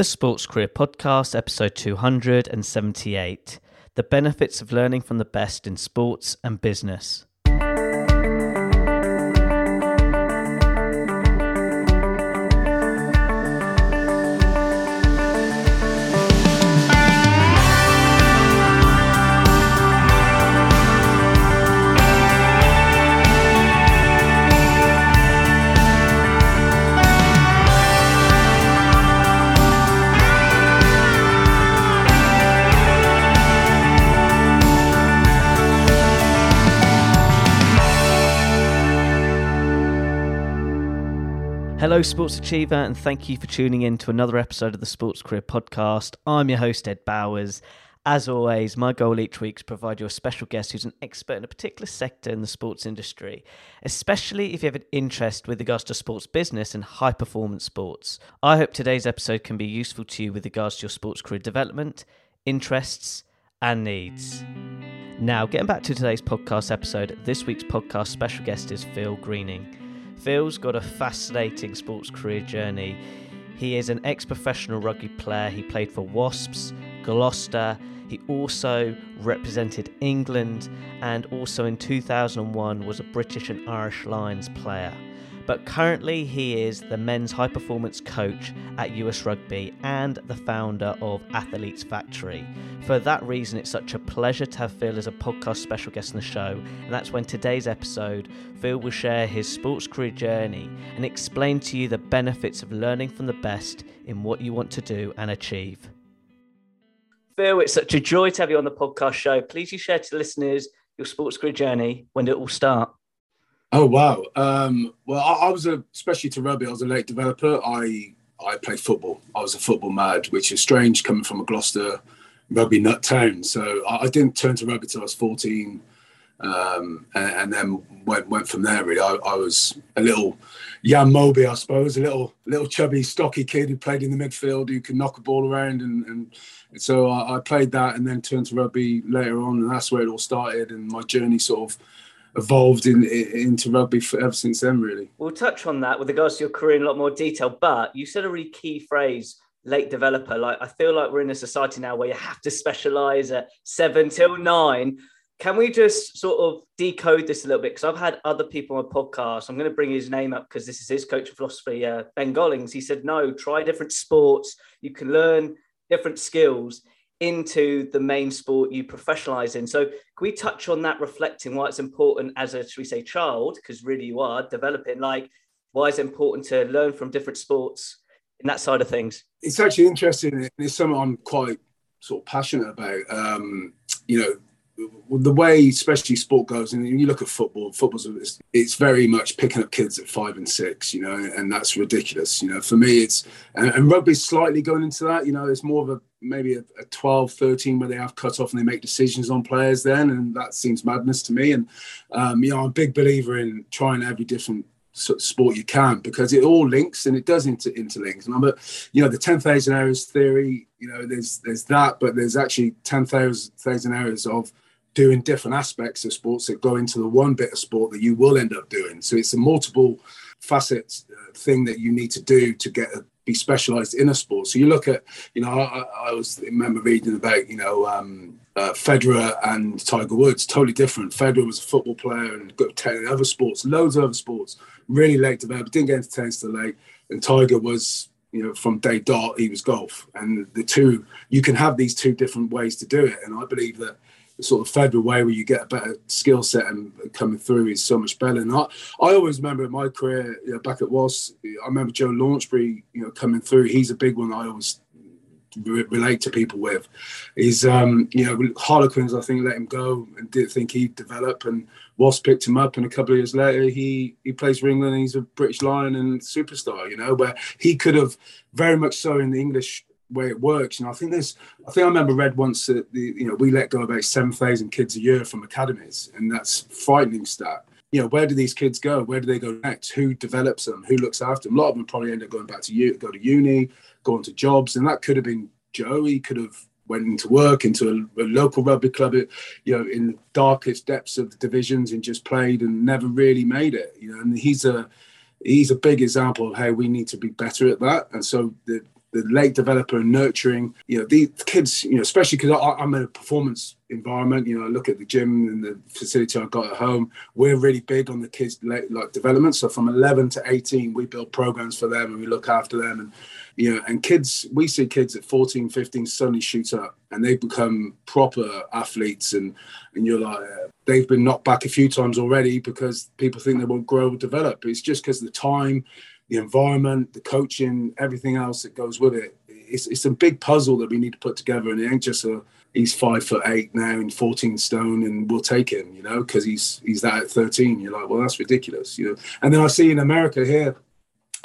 The Sports Career Podcast, episode 278. The benefits of learning from the best in sports and business. Hello Sports Achiever, and thank you for tuning in to another episode of the Sports Career Podcast. I'm your host Ed Bowers. As always, my goal each week is to provide you a special guest who's an expert in a particular sector in the sports industry, especially if you have an interest with regards to sports business and high performance sports. I hope today's episode can be useful to you with regards to your sports career development, interests and needs. Now, getting back to today's podcast episode, this week's podcast special guest is Phil Greening. Phil's got a fascinating sports career journey. He is an ex-professional rugby player. He played for Wasps, Gloucester. He also represented England and also in 2001 was a British and Irish Lions player. But currently he is the men's high performance coach at US Rugby and the founder of Athletes Factory. For that reason, it's such a pleasure to have Phil as a podcast special guest on the show, and that's when today's episode, Phil will share his sports career journey and explain to you the benefits of learning from the best in what you want to do and achieve. Phil, it's such a joy to have you on the podcast show. Please you share to the listeners your sports career journey, when did it all start? Oh, wow. I was, especially to rugby, I was a late developer. I played football. I was a football mad, which is strange coming from a Gloucester rugby nut town. So I didn't turn to rugby till I was 14 and then went from there, really. I was a little Jan Moby, I suppose, a little chubby, stocky kid who played in the midfield, who could knock a ball around. And so I played that and then turned to rugby later on, and that's where it all started. And my journey sort of evolved into rugby ever since then, really. We'll touch on that with regards to your career in a lot more detail, but you said a really key phrase, late developer. Like, I feel like we're in a society now where you have to specialise at 7 till 9. Can we just sort of decode this a little bit? Because I've had other people on a podcast. I'm going to bring his name up because this is his coach of philosophy, Ben Gollings. He said, no, try different sports. You can learn different skills into the main sport you professionalise in. So can we touch on that, reflecting why it's important as a, should we say, child, because really you are developing, like why it's important to learn from different sports in that side of things? It's actually interesting, and it's something I'm quite sort of passionate about. The way especially sport goes, and you look at football's it's very much picking up kids at 5 and 6, you know, and that's ridiculous. You know, for me it's, and rugby's slightly going into that, you know, it's more of a 12, 13 where they have cut off and they make decisions on players then, and that seems madness to me. And I'm a big believer in trying every different sort of sport you can, because it all links and it does interlink. And I'm the 10,000 hours theory, you know, there's that, but there's actually 10,000 hours of doing different aspects of sports that go into the one bit of sport that you will end up doing. So it's a multiple facets thing that you need to do to be specialised in a sport. So you look at, you know, I remember reading about, you know, Federer and Tiger Woods, totally different. Federer was a football player and got in other sports, loads of other sports, really late developed, didn't get into tennis till late. And Tiger was, you know, from day dot, he was golf. And the two, you can have these two different ways to do it. And I believe that sort of Federal way where you get a better skill set and coming through is so much better. And I always remember in my career, you know, back at Wasps, I remember Joe Launchbury, you know, coming through. He's a big one I always relate to people with. He's, Harlequins, I think, let him go and didn't think he'd develop. And Wasps picked him up, and a couple of years later, he plays for England, and he's a British Lion and superstar, you know, where he could have very much so in the English way it works. And I remember read once that we let go about 7,000 kids a year from academies, and that's a frightening stat. You know, where do these kids go? Where do they go next? Who develops them? Who looks after them? A lot of them probably end up going back to go to uni, go on to jobs, and that could have been Joe. He could have went into work, into a local rugby club, you know, in the darkest depths of the divisions, and just played and never really made it. You know, and he's a big example of how we need to be better at that. And so the the leg developer and nurturing. You know, these kids, you know, especially because I'm in a performance environment, you know, I look at the gym and the facility I've got at home. We're really big on the kids' like development. So from 11 to 18, we build programs for them and we look after them. And, you know, and kids, we see kids at 14, 15 suddenly shoot up and they become proper athletes. And you're like, they've been knocked back a few times already because people think they won't grow or develop. It's just because of the time, the environment, the coaching, everything else that goes with it. It's a big puzzle that we need to put together. And it ain't just he's 5'8" now and 14 stone and we'll take him, you know, because he's that at 13. You're like, well, that's ridiculous, you know. And then I see in America here,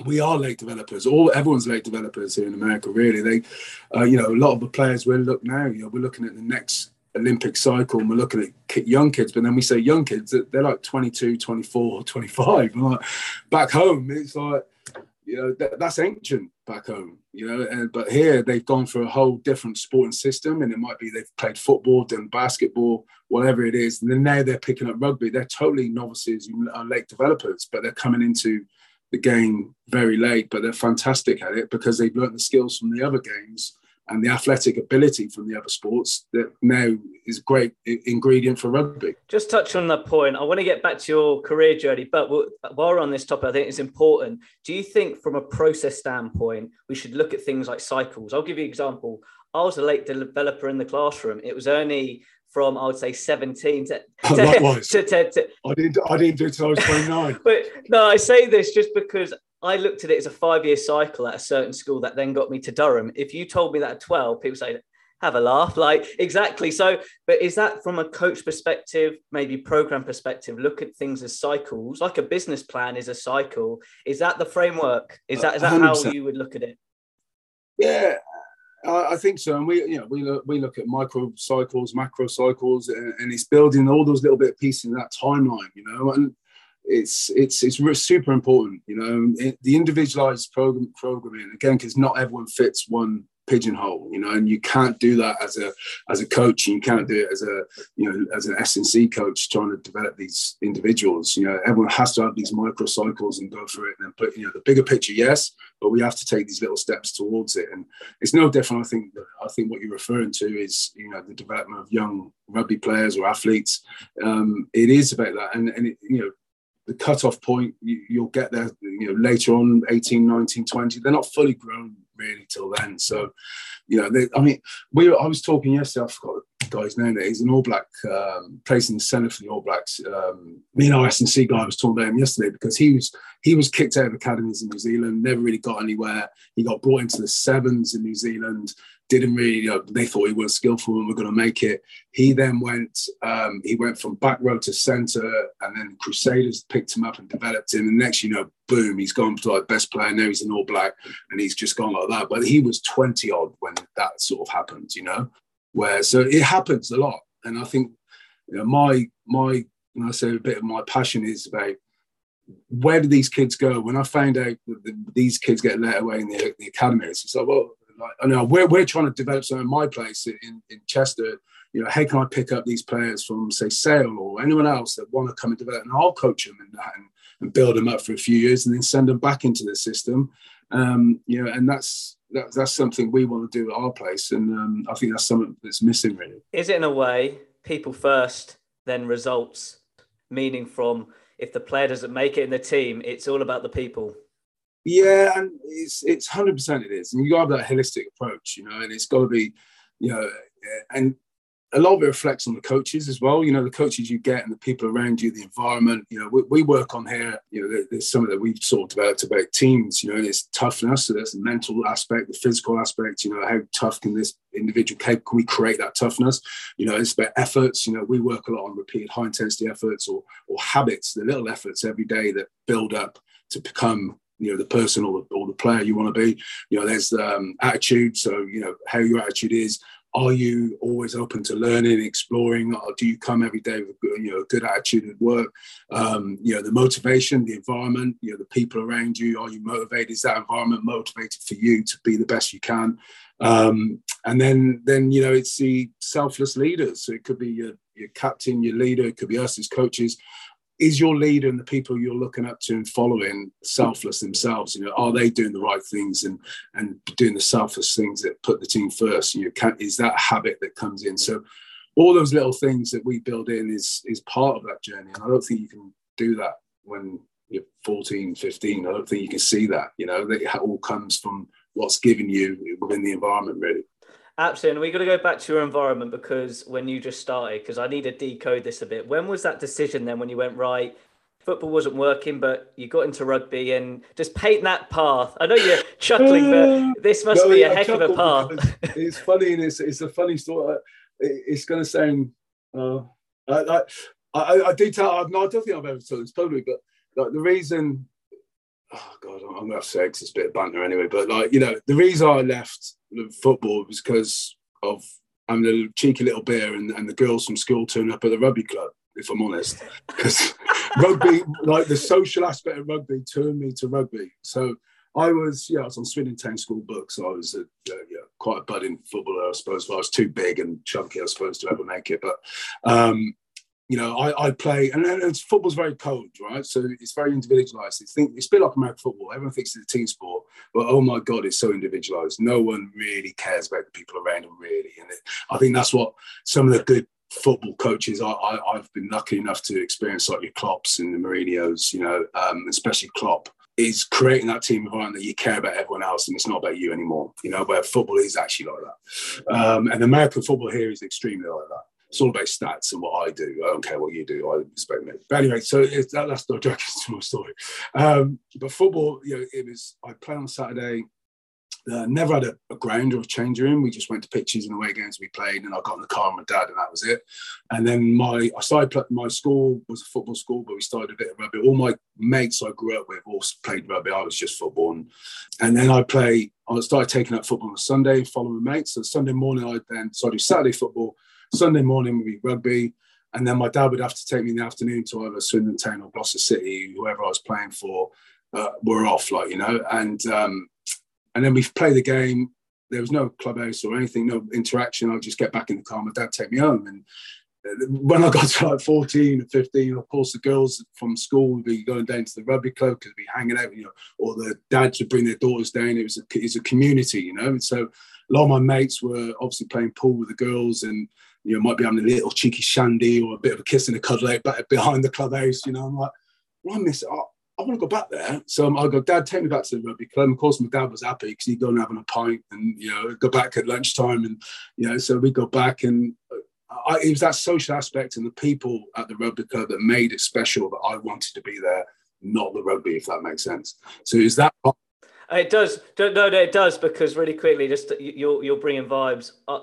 we are late developers. Everyone's late developers here in America, really. They, you know, a lot of the players we're looking now, you know, we're looking at the next Olympic cycle and we're looking at young kids, but then we say young kids, they're like 22, 24, 25. Like, back home, it's like, you know, that's ancient back home, you know, but here they've gone for a whole different sporting system, and it might be they've played football, done basketball, whatever it is, and then now they're picking up rugby. They're totally novices and are late developers, but they're coming into the game very late, but they're fantastic at it because they've learned the skills from the other games and the athletic ability from the other sports that now is a great ingredient for rugby. Just touch on that point. I want to get back to your career journey, but while we're on this topic, I think it's important. Do you think from a process standpoint, we should look at things like cycles? I'll give you an example. I was a late developer in the classroom. It was only from, I would say, 17 to I didn't do it till I was 29. But no, I say this just because I looked at it as a 5-year cycle at a certain school that then got me to Durham. If you told me that at 12, people say, have a laugh. Like, exactly. So, but is that from a coach perspective, maybe program perspective, look at things as cycles, like a business plan is a cycle. Is that the framework? Is that how you would look at it? Yeah, I think so. And we look at micro cycles, macro cycles, and it's building all those little bit pieces in that timeline, you know, and it's super important, you know, the individualized programming, again, because not everyone fits one pigeonhole, you know, and you can't do that as a coach, and you can't do it as an S&C coach trying to develop these individuals. You know, everyone has to have these micro cycles and go through it and put, you know, the bigger picture, yes, but we have to take these little steps towards it. And it's no different. I think what you're referring to is, you know, the development of young rugby players or athletes. It is about that. And it, you know, the cutoff point, you'll get there, you know, later on, 18, 19, 20. They're not fully grown really till then. So, you know, I was talking yesterday, I forgot the guy's name. He's an All Black, plays in the centre for the All Blacks. Me and our S&C guy was talking about him yesterday because he was kicked out of academies in New Zealand, never really got anywhere. He got brought into the sevens in New Zealand. Didn't really, you know, they thought he was skillful and were going to make it. He then went from back row to centre, and then Crusaders picked him up and developed him. And next, you know, boom, he's gone to like best player. Now he's an All Black, and he's just gone like that. But he was 20 odd when that sort of happened, you know. So it happens a lot, and I think, you know, and I say a bit of my passion is about, where do these kids go? When I found out that these kids get let away in the academies, it's like, well, like, I know we're trying to develop some in my place in Chester. You know, hey, can I pick up these players from, say, Sale or anyone else that want to come and develop, and I'll coach them in that and build them up for a few years and then send them back into the system. You know, and that's something we want to do at our place, and I think that's something that's missing, really. Is it in a way people first, then results? Meaning, from if the player doesn't make it in the team, it's all about the people. Yeah, and it's 100% it is. And you got to have that holistic approach, you know, and it's got to be, you know, and a lot of it reflects on the coaches as well. You know, the coaches you get and the people around you, the environment, you know, we work on here, you know, there's something that we've sort of developed about teams, you know, and it's toughness. So that's the mental aspect, the physical aspect, you know, how tough can this individual, can we create that toughness? You know, it's about efforts. You know, we work a lot on repeated high intensity efforts or habits, the little efforts every day that build up to become, you know, the person or the player you want to be. You know, there's attitude. So, you know, how your attitude is. Are you always open to learning, exploring? Or do you come every day with, you know, a good attitude at work? You know, the motivation, the environment, you know, the people around you. Are you motivated? Is that environment motivated for you to be the best you can? And then you know, it's the selfless leaders. So it could be your captain, your leader. It could be us as coaches. is your leader and the people you're looking up to and following selfless themselves? You know, are they doing the right things and doing the selfless things that put the team first? You know, is that habit that comes in? So all those little things that we build in is part of that journey. And I don't think you can do that when you're 14, 15. I don't think you can see that, you know, that it all comes from what's given you within the environment, really. Absolutely. And we've got to go back to your environment, because when you just started, because I need to decode this a bit. When was that decision then when you went, right, football wasn't working, but you got into rugby, and just paint that path? I know you're chuckling, but this must be a heck of a path. It's funny, and it's a funny story. It's going to sound... I do tell... I don't think I've ever told this publicly, but like, the reason... Oh, God, I'm going to have to say it because it's a bit of banter anyway. But, like, you know, the reason I left football was because of having a cheeky little beer and the girls from school turn up at the rugby club, if I'm honest. Because rugby, like, the social aspect of rugby turned me to rugby. So I was on Swindon Town School books. So I was quite a budding footballer, I suppose. But I was too big and chunky, I suppose, to ever make it. But, you know, I play, and football's very cold, right? So it's very individualised. It's a bit like American football. Everyone thinks it's a team sport, but oh my God, it's so individualised. No one really cares about the people around them, really. And I think that's what some of the good football coaches, I've been lucky enough to experience, like your Klopps and the Mourinhos, you know, especially Klopp, is creating that team environment that you care about everyone else and it's not about you anymore, you know, where football is actually like that. And American football here is extremely like that. It's all about stats and what I do. I don't care what you do. I respect me. But anyway, so that's no joke to my story. But football, you know, I played on Saturday. Never had a ground or a change room. We just went to pitches and away games we played, and I got in the car with my dad, and that was it. And then my school was a football school, but we started a bit of rugby. All my mates I grew up with all played rugby. I was just football. And then I started taking up football on a Sunday, following my mates. So Sunday morning, I do Saturday football. Sunday morning would be rugby, and then my dad would have to take me in the afternoon to either Swindon Town or Gloucester City, whoever I was playing for, were off, like, you know. And then we'd play the game. There was no clubhouse or anything, no interaction. I'd just get back in the car, my dad take me home. And when I got to like 14 or 15, of course, the girls from school would be going down to the rugby club because we'd be hanging out, you know, or the dads would bring their daughters down. It was a community, you know. And so a lot of my mates were obviously playing pool with the girls, and you know, might be having a little cheeky shandy or a bit of a kiss and a cuddle out behind the clubhouse, you know. I'm like, well, I miss it. I want to go back there. So I go, Dad, take me back to the rugby club. And of course, my dad was happy because he'd go and having a pint and, you know, go back at lunchtime. And, you know, so we go back, and it was that social aspect and the people at the rugby club that made it special, that I wanted to be there, not the rugby, if that makes sense. So it was that part. It does. It does, because really quickly, just you're bringing vibes. I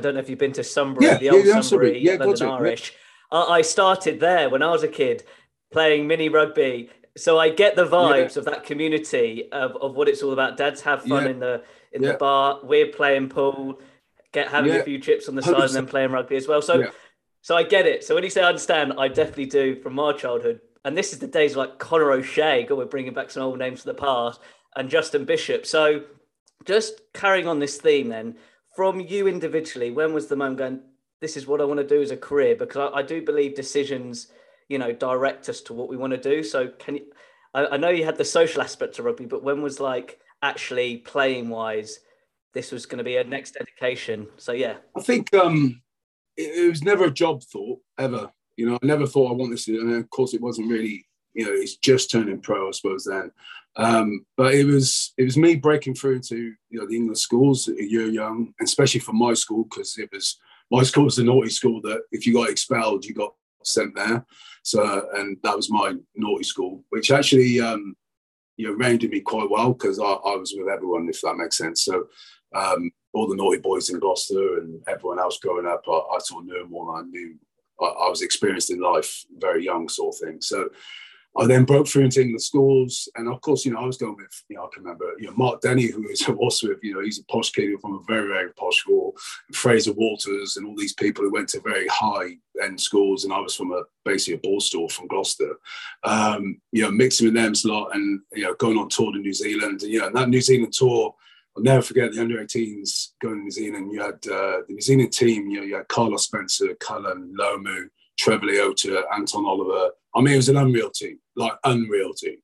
don't know if you've been to Sunbury, the old Sunbury, London Irish. Yeah. I started there when I was a kid playing mini rugby, so I get the vibes of that community of what it's all about. Dads have fun in the bar. We're playing pool, having a few chips on the side, and then playing rugby as well. So, so I get it. So when you say I understand, I definitely do from my childhood. And this is the days like Conor O'Shea. God, we're bringing back some old names from the past. And Justin Bishop. So just carrying on this theme then, from you individually, when was the moment going, this is what I want to do as a career? Because I do believe decisions, you know, direct us to what we want to do. So can you, I know you had the social aspect to rugby, but when was, like, actually playing wise, this was going to be a next dedication? So, yeah. I think it was never a job thought ever. You know, I never thought I want this. And of course it wasn't really, you know, it's just turning pro, I suppose, then. But it was me breaking through into, you know, the England schools a year young, and especially for my school, because my school was the naughty school that if you got expelled, you got sent there. So, and that was my naughty school, which actually, you know, rounded me quite well, because I was with everyone, if that makes sense. So, all the naughty boys in Gloucester and everyone else growing up, I sort of knew them all. I knew I was experienced in life very young, sort of thing. So, I then broke through into England schools, and of course, you know, I was going with, you know, I can remember, you know, Mark Denny, who was at Wasps, you know, he's a posh kid from a very, very posh school, and Fraser Waters, and all these people who went to very high-end schools, and I was from basically a ball store from Gloucester, you know, mixing with them a lot, and, you know, going on tour to New Zealand, and, you know, and that New Zealand tour, I'll never forget the under-18s going to New Zealand. You had the New Zealand team, you know, you had Carlos Spencer, Cullen, Lomu, Trevor Leota, Anton Oliver, I mean, it was an unreal team, like unreal team.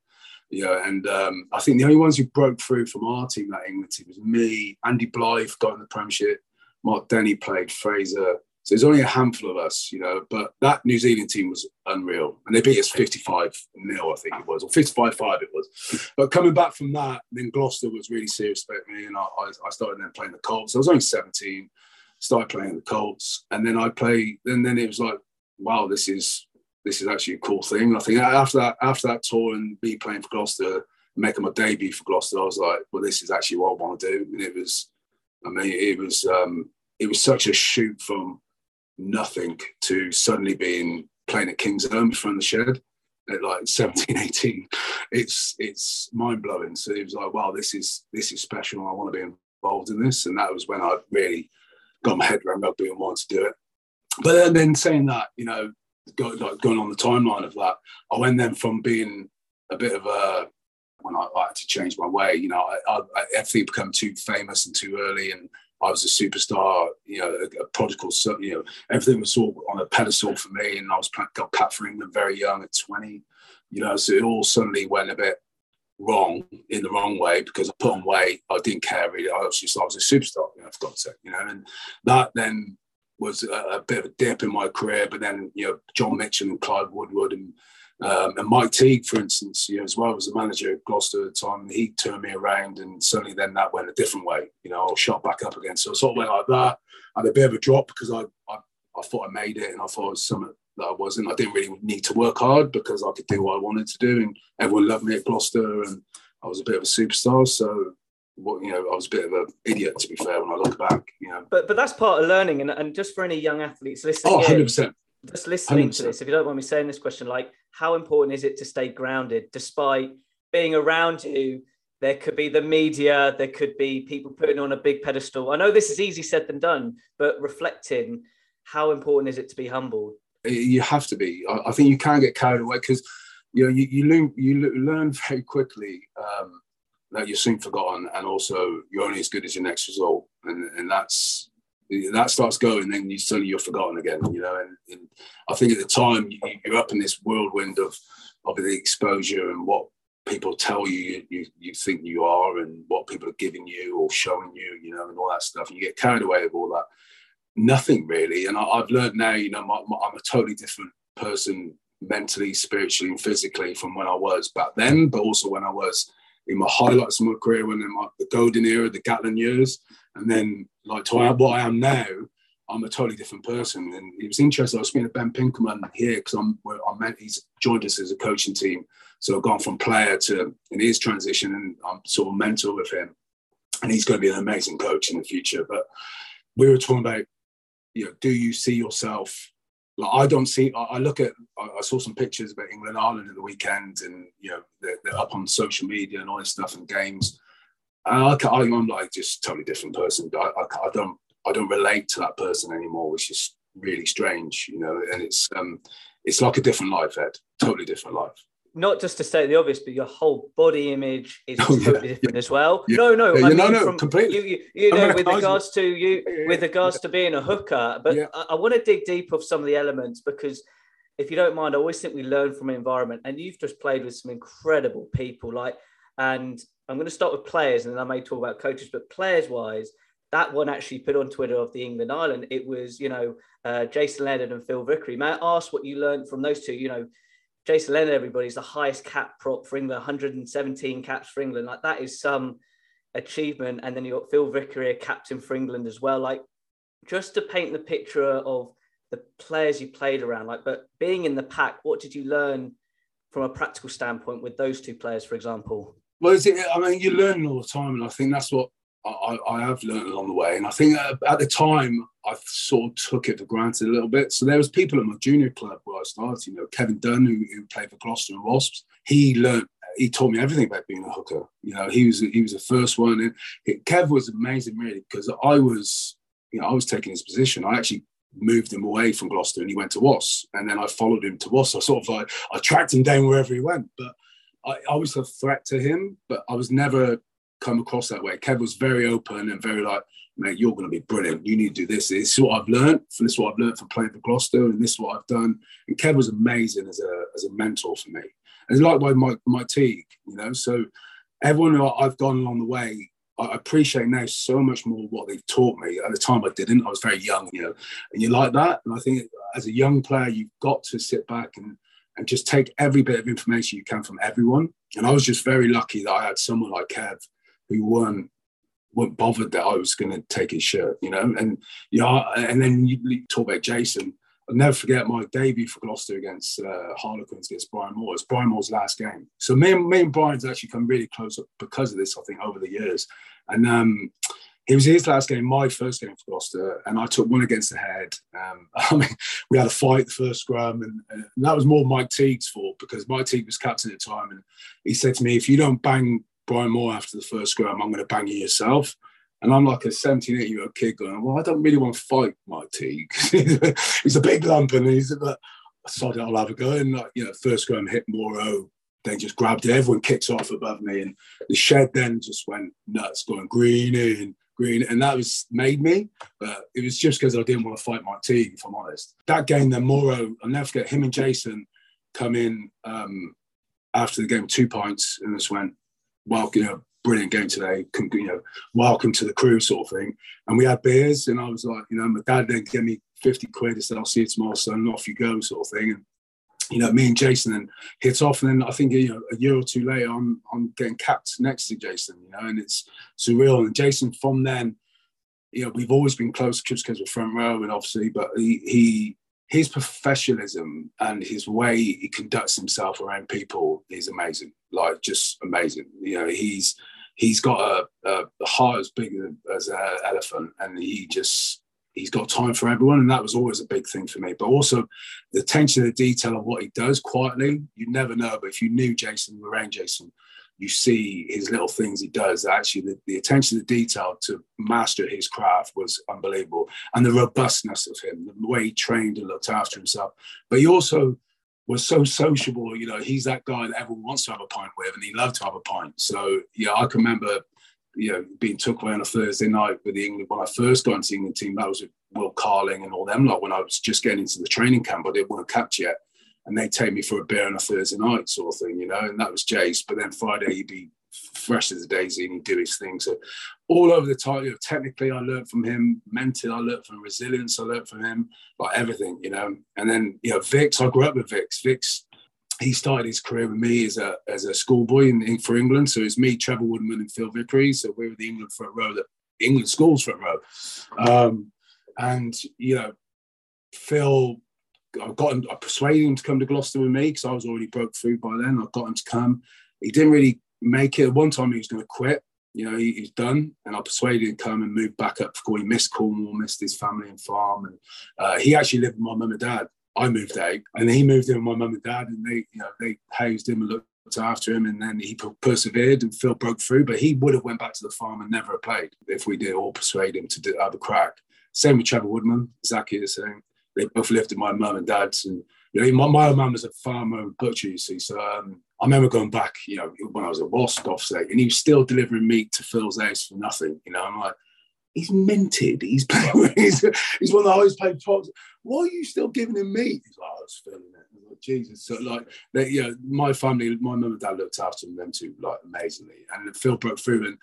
You know, and I think the only ones who broke through from our team, that England team, was me, Andy Blythe got in the Premiership, Mark Denny played, Fraser. So there's only a handful of us, you know, but that New Zealand team was unreal. And they beat us 55-0, I think it was, or 55-5 it was. But coming back from that, then Gloucester was really serious about me, and I started then playing the Colts. I was only 17, started playing the Colts, and then I played, and then it was like, wow, this is actually a cool thing. And I think after that tour and me playing for Gloucester, making my debut for Gloucester, I was like, well, this is actually what I want to do. And it was, I mean, it was such a shoot from nothing to suddenly being playing at King's Home in front of the Shed at like 17, 18. It's mind blowing. So it was like, wow, this is special. I want to be involved in this. And that was when I really got my head around rugby and wanted to do it. But then saying that, you know, going on the timeline of that, I went then from being a bit of a, when I had to change my way, you know, I everything become too famous and too early, and I was a superstar, you know, a prodigal son, you know, everything was all on a pedestal for me, and I was got capped for England very young at 20, you know, so it all suddenly went a bit wrong in the wrong way because I put on weight, I didn't care really, I was a superstar, you know, for God's sake, you know, and that then was a bit of a dip in my career. But then, you know, John Mitchell and Clive Woodward and Mike Teague, for instance, you know, as well, was the manager at Gloucester at the time, and he turned me around, and suddenly then that went a different way, you know, I shot back up again. So I sort of went like that, I had a bit of a drop because I thought I made it, and I thought it was something that I wasn't. I didn't really need to work hard because I could do what I wanted to do, and everyone loved me at Gloucester, and I was a bit of a superstar, so... Well, you know, I was a bit of an idiot, to be fair, when I look back, you know. But that's part of learning, and just for any young athletes listening, 100%. Just listening 100%. To this, if you don't mind me saying this question, like, how important is it to stay grounded despite being around you? There could be the media, there could be people putting on a big pedestal. I know this is easy said than done, but reflecting, how important is it to be humble? You have to be. I think you can get carried away because, you know, you learn very quickly that you're soon forgotten, and also you're only as good as your next result, and that starts going, then you suddenly you're forgotten again, you know, and I think at the time you're up in this whirlwind of the exposure and what people tell you think you are, and what people are giving you or showing you, you know, and all that stuff, and you get carried away with all that. Nothing really, and I've learned now, you know, I'm a totally different person mentally, spiritually and physically from when I was back then, but also when I was in my highlights of my career, when in the golden era, the Gatland years, and then like to what I am now, I'm a totally different person. And it was interesting, I was speaking to Ben Pinkerman here because he's joined us as a coaching team. So I've gone from player to, in his transition, and I'm sort of mentor with him, and he's going to be an amazing coach in the future. But we were talking about, you know, do you see yourself? Like, I don't see, I saw some pictures about England, Ireland at the weekend, and, you know, they're up on social media and all this stuff and games. And I'm like just a totally different person. I don't relate to that person anymore, which is really strange, you know, and it's like a different life, Ed, totally different life. Not just to state the obvious, but your whole body image is totally different as well. Yeah. Completely. You know, with regards to you, with regards to being a hooker. But I want to dig deep of some of the elements, because if you don't mind, I always think we learn from environment. And you've just played with some incredible people, like. And I'm going to start with players, and then I may talk about coaches. But players-wise, that one actually put on Twitter of the England Ireland. It was, you know, Jason Leonard and Phil Vickery. May I ask what you learned from those two? You know, Jason Leonard, everybody, is the highest cap prop for England, 117 caps for England. Like, that is some achievement. And then you got Phil Vickery, captain for England as well. Like, just to paint the picture of the players you played around, like, but being in the pack, what did you learn from a practical standpoint with those two players, for example? Well, I mean, you learn all the time. And I think that's what I have learned along the way. And I think at the time, I sort of took it for granted a little bit. So there was people at my junior club where I started, you know, Kevin Dunn, who played for Gloucester and Wasps. He taught me everything about being a hooker. You know, he was the first one. And Kev was amazing, really, because I was taking his position. I actually moved him away from Gloucester and he went to Wasps. And then I followed him to Wasps. I sort of like, I tracked him down wherever he went, but I was a threat to him, but I was never come across that way. Kev was very open and very like, mate, you're going to be brilliant. You need to do this. This is what I've learned. This is what I've learned from playing for Gloucester, and this is what I've done. And Kev was amazing as a mentor for me. And likewise, Mike Teague, you know. So everyone who I've gone along the way, I appreciate now so much more what they've taught me. At the time I didn't, I was very young, you know, and you like that. And I think as a young player, you've got to sit back and just take every bit of information you can from everyone. And I was just very lucky that I had someone like Kev who weren't bothered that I was going to take his shirt, you know. And yeah, and then you talk about Jason. I'll never forget my debut for Gloucester against Harlequins against Brian Moore. It's Brian Moore's last game. So me and Brian's actually come really close up because of this, I think, over the years. And it was his last game, my first game for Gloucester, and I took one against the head. We had a fight the first scrum, and that was more Mike Teague's fault because Mike Teague was captain at the time, and he said to me, if you don't bang Brian Moore after the first scrum, I'm going to bang you yourself. And I'm like a 17-18-year-old kid going, well, I don't really want to fight Mike Teague. He's a big lump, and he's like, sod it, I'll have a go. And, like, you know, first scrum hit Morrow, then just grabbed it. Everyone kicks off above me. And the shed then just went nuts, going green. And that was made me. But it was just because I didn't want to fight Mike Teague, if I'm honest. That game then, Morrow, I'll never forget, him and Jason come in after the game, 2 pints, and just went, well, you know, brilliant game today, you know, welcome to the crew sort of thing. And we had beers, and I was like, you know, my dad then gave me 50 quid and said, I'll see you tomorrow, son, and off you go sort of thing. And, you know, me and Jason then hit off, and then I think, you know, a year or two later, I'm getting capped next to Jason, you know, and it's surreal. And Jason, from then, you know, we've always been close because we're front row, and obviously, but his professionalism and his way he conducts himself around people is amazing, like just amazing. You know, he's got a heart as big as an elephant, and he's got time for everyone. And that was always a big thing for me. But also the attention to detail of what he does quietly, you never know. But if you knew Jason, around Jason, you see his little things he does. Actually, the attention to detail to master his craft was unbelievable. And the robustness of him, the way he trained and looked after himself. But he also was so sociable. You know, he's that guy that everyone wants to have a pint with, and he loved to have a pint. So, yeah, I can remember, you know, being took away on a Thursday night with the England, when I first got into the England team, that was with Will Carling and all them, like when I was just getting into the training camp, I didn't want to catch yet. And they take me for a beer on a Thursday night sort of thing, you know, and that was Jace. But then Friday, he'd be fresh as a daisy and he'd do his thing. So all over the time, you know, technically I learned from him, mentally I learned from resilience, I learned from him, like everything, you know. And then, you know, Vix, I grew up with Vix. Vix, he started his career with me as a schoolboy for England. So it's me, Trevor Woodman and Phil Vickery. So we were the England front row, the England schools front row. And, you know, Phil... I persuaded him to come to Gloucester with me because I was already broke through by then. I got him to come. He didn't really make it. At one time he was going to quit. You know, he was done. And I persuaded him to come and move back up. He missed Cornwall, missed his family and farm. And he actually lived with my mum and dad. I moved out. And he moved in with my mum and dad. And they, you know, they housed him and looked after him. And then he persevered and Phil broke through. But he would have went back to the farm and never played if we did all persuade him to have a crack. Same with Trevor Woodman, exactly the same. They both lived at my mum and dad's, and you know, my old mum was a farmer and butcher, you see. So I remember going back, you know, when I was at Wasps, offset, and he was still delivering meat to Phil's house for nothing. You know, I'm like, he's minted. He's one that always played props. Why are you still giving him meat? He's like, I was feeling it. I'm like, Jesus. So like, they, you know, my family, my mum and dad looked after them too, like amazingly. And Phil broke through, and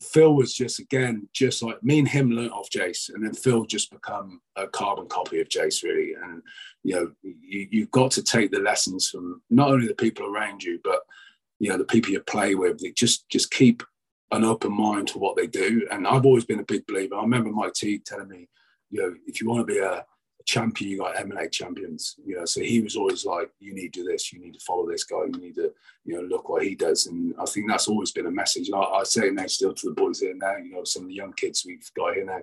Phil was just, again, just like me and him learnt off Jace, and then Phil just become a carbon copy of Jace, really. And, you know, you've got to take the lessons from not only the people around you, but, you know, the people you play with. Just keep an open mind to what they do. And I've always been a big believer. I remember Mike Teague telling me, you know, if you want to be a champion, you got to emanate champions. You know, so he was always like, you need to do this, you need to follow this guy, you need to, you know, look what he does. And I think that's always been a message. And I say it now still to the boys here now, you know, some of the young kids we've got here now.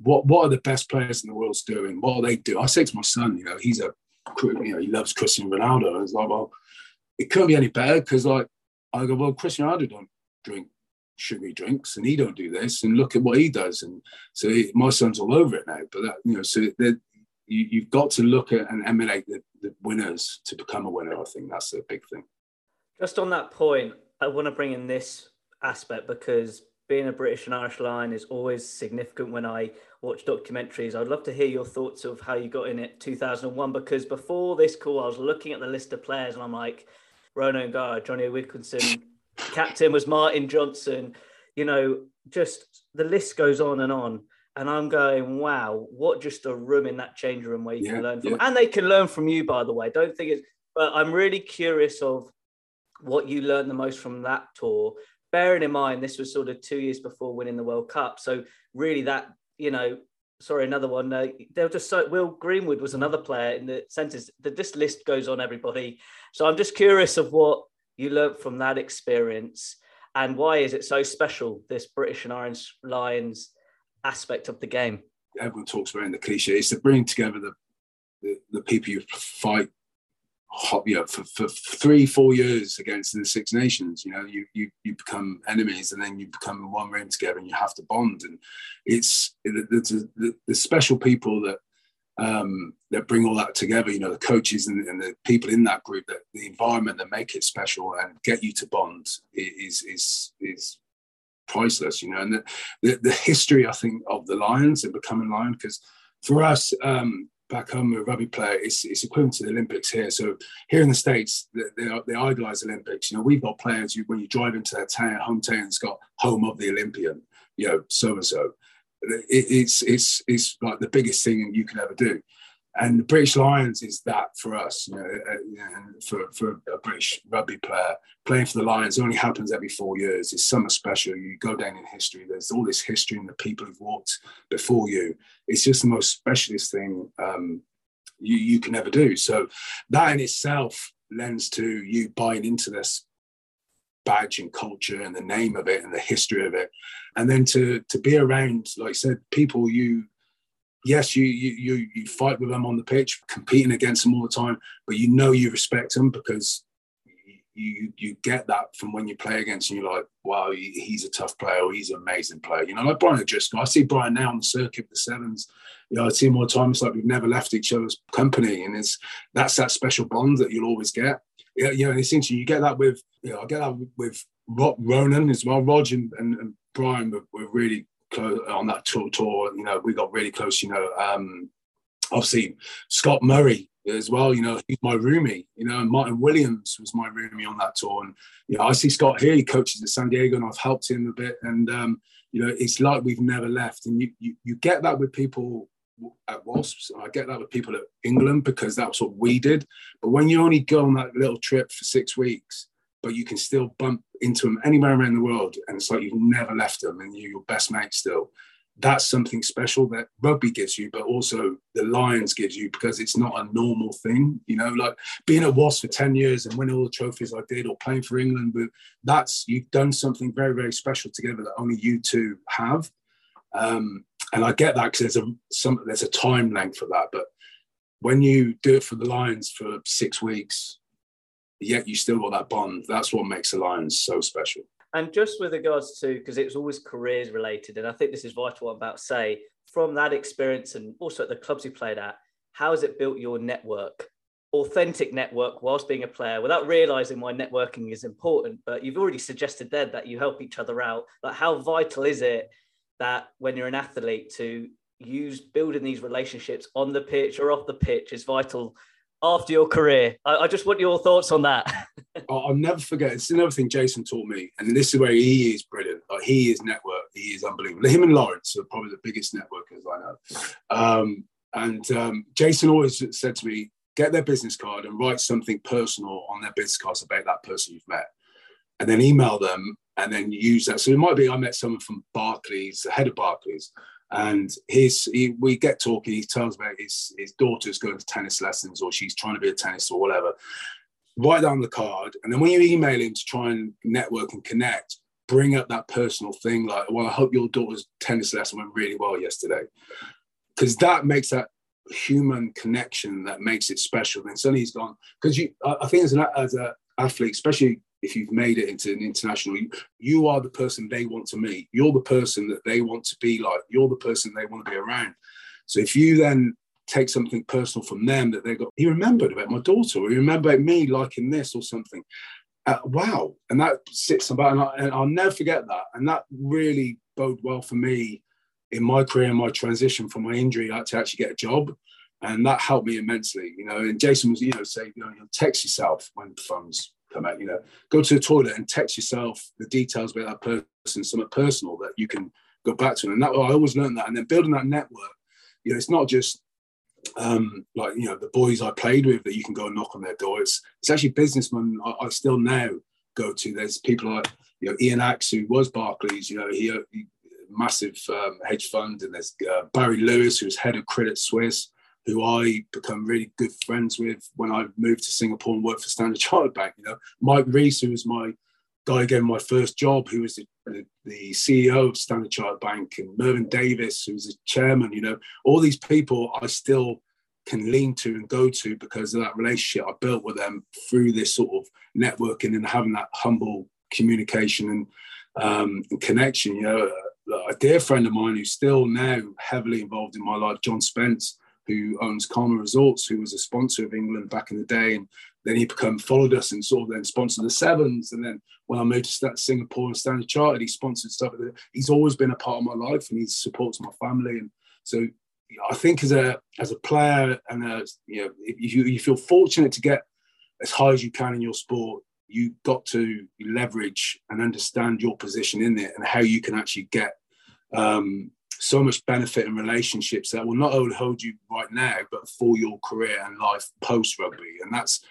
What are the best players in the world doing? What do they do? I say to my son, you know, he loves Cristiano Ronaldo. I was like, well, it couldn't be any better, because like I go, well, Cristiano Ronaldo don't drink sugary drinks, and he don't do this, and look at what he does. And so my son's all over it now. But that, you know, so you've got to look at and emulate the winners to become a winner. I think that's a big thing. Just on that point, I want to bring in this aspect, because being a British and Irish Lion is always significant when I watch documentaries. I'd love to hear your thoughts of how you got in at 2001, because before this call, I was looking at the list of players and I'm like, Ronan O'Gara, Johnny Wilkinson, captain was Martin Johnson, you know, just the list goes on. And I'm going, wow, what just a room in that change room where you can learn from. And they can learn from you, by the way. Don't think it's, but I'm really curious of what you learned the most from that tour. Bearing in mind, this was sort of 2 years before winning the World Cup. So really that, you know, sorry, another one. They'll just so Will Greenwood was another player in the centres. This list goes on, everybody. So I'm just curious of what you learned from that experience and why is it so special, this British and Irish Lions aspect of the game. Everyone talks about it in the cliche. It's to bring together the people you fight for 3-4 years against in the Six Nations. You know, you become enemies and then you become in one room together and you have to bond. And it's the special people that that bring all that together. You know, the coaches and the people in that group, that the environment that make it special and get you to bond is priceless, you know. And the history, I think, of the Lions and becoming Lion, because for us back home, a rugby player, it's equivalent to the Olympics here. So here in the States, they idolise Olympics. You know, we've got players who, when you drive into their town, hometown's got home of the Olympian, you know, so and so. It's like the biggest thing you can ever do. And the British Lions is that for us, you know, and for a British rugby player, playing for the Lions only happens every 4 years. It's summer special. You go down in history. There's all this history and the people who've walked before you. It's just the most specialist thing you can ever do. So that in itself lends to you buying into this badge and culture and the name of it and the history of it. And then to be around, like I said, people you... Yes, you fight with them on the pitch, competing against them all the time, but you know you respect them because you get that from when you play against them. You're like, wow, he's a tough player, or he's an amazing player. You know, like Brian O'Driscoll. I see Brian now on the circuit of the sevens. You know, I see him all the time. It's like we've never left each other's company, and that's that special bond that you'll always get. Yeah, you know, and it's interesting. You get that with, you know, I get that with Ronan as well. Rog and Brian were really close on that tour, you know, we got really close, you know. Obviously Scott Murray as well, you know, he's my roomie, you know, and Martin Williams was my roomie on that tour. And, you know, I see Scott here, he coaches at San Diego and I've helped him a bit. And, you know, it's like we've never left. And you get that with people at Wasps. And I get that with people at England because that's what we did. But when you only go on that little trip for 6 weeks, but you can still bump into them anywhere around the world. And it's like you've never left them and you're your best mate still. That's something special that rugby gives you, but also the Lions gives you because it's not a normal thing. You know, like being at Wasps for 10 years and winning all the trophies I did or playing for England, but you've done something very, very special together that only you two have. And I get that because there's a time length for that. But when you do it for the Lions for 6 weeks, yet you still got that bond. That's what makes the Lions so special. And just with regards to, because it's always careers related, and I think this is vital what I'm about to say, from that experience and also at the clubs you played at, how has it built your network, authentic network, whilst being a player, without realising why networking is important? But you've already suggested there that you help each other out. Like, how vital is it that when you're an athlete to use building these relationships on the pitch or off the pitch is vital after your career? I just want your thoughts on that. I'll never forget. It's another thing Jason taught me, and this is where he is brilliant. Like, he is network. He is unbelievable. Him and Lawrence are probably the biggest networkers I know. Jason always said to me, get their business card and write something personal on their business cards about that person you've met, and then email them and then use that. So it might be I met someone from Barclays, the head of Barclays, and we get talking. He tells about his daughter's going to tennis lessons, or she's trying to be a tennis or whatever. Write down the card, and then when you email him to try and network and connect, bring up that personal thing. Like, well, I hope your daughter's tennis lesson went really well yesterday, because that makes that human connection that makes it special. Then suddenly he's gone, because I think as an athlete, especially if you've made it into an international, you are the person they want to meet. You're the person that they want to be like. You're the person they want to be around. So if you then take something personal from them that they got, he remembered about my daughter, or he remembered about me liking this or something. wow. And that sits about, and I'll never forget that. And that really bode well for me in my career, my transition from my injury to actually get a job. And that helped me immensely, you know. And Jason was, you know, saying, you know, text yourself when funds come out, you know, go to the toilet and text yourself the details about that person, something personal that you can go back to. And that, I always learned that. And then building that network, you know, it's not just like, you know, the boys I played with that you can go and knock on their door. It's actually businessmen I still now go to. There's people like, you know, Ian Axe, who was Barclays, you know, he massive hedge fund. And there's Barry Lewis, who's head of Credit Suisse, who I become really good friends with when I moved to Singapore and worked for Standard Chartered Bank. You know, Mike Reese, who was my guy who gave me my first job, who was the CEO of Standard Chartered Bank, and Mervyn Davies, who was the chairman. You know, all these people I still can lean to and go to because of that relationship I built with them through this sort of networking and having that humble communication and connection. You know, a dear friend of mine who's still now heavily involved in my life, John Spence, who owns Karma Resorts, who was a sponsor of England back in the day. And then he followed us and sort of then sponsored the Sevens. And then when I moved to Singapore and Standard Chartered, he sponsored stuff. He's always been a part of my life and he supports my family. And so I think as a player and, you know, if you feel fortunate to get as high as you can in your sport, you've got to leverage and understand your position in it and how you can actually get so much benefit in relationships that will not only hold you right now, but for your career and life post rugby. And that's,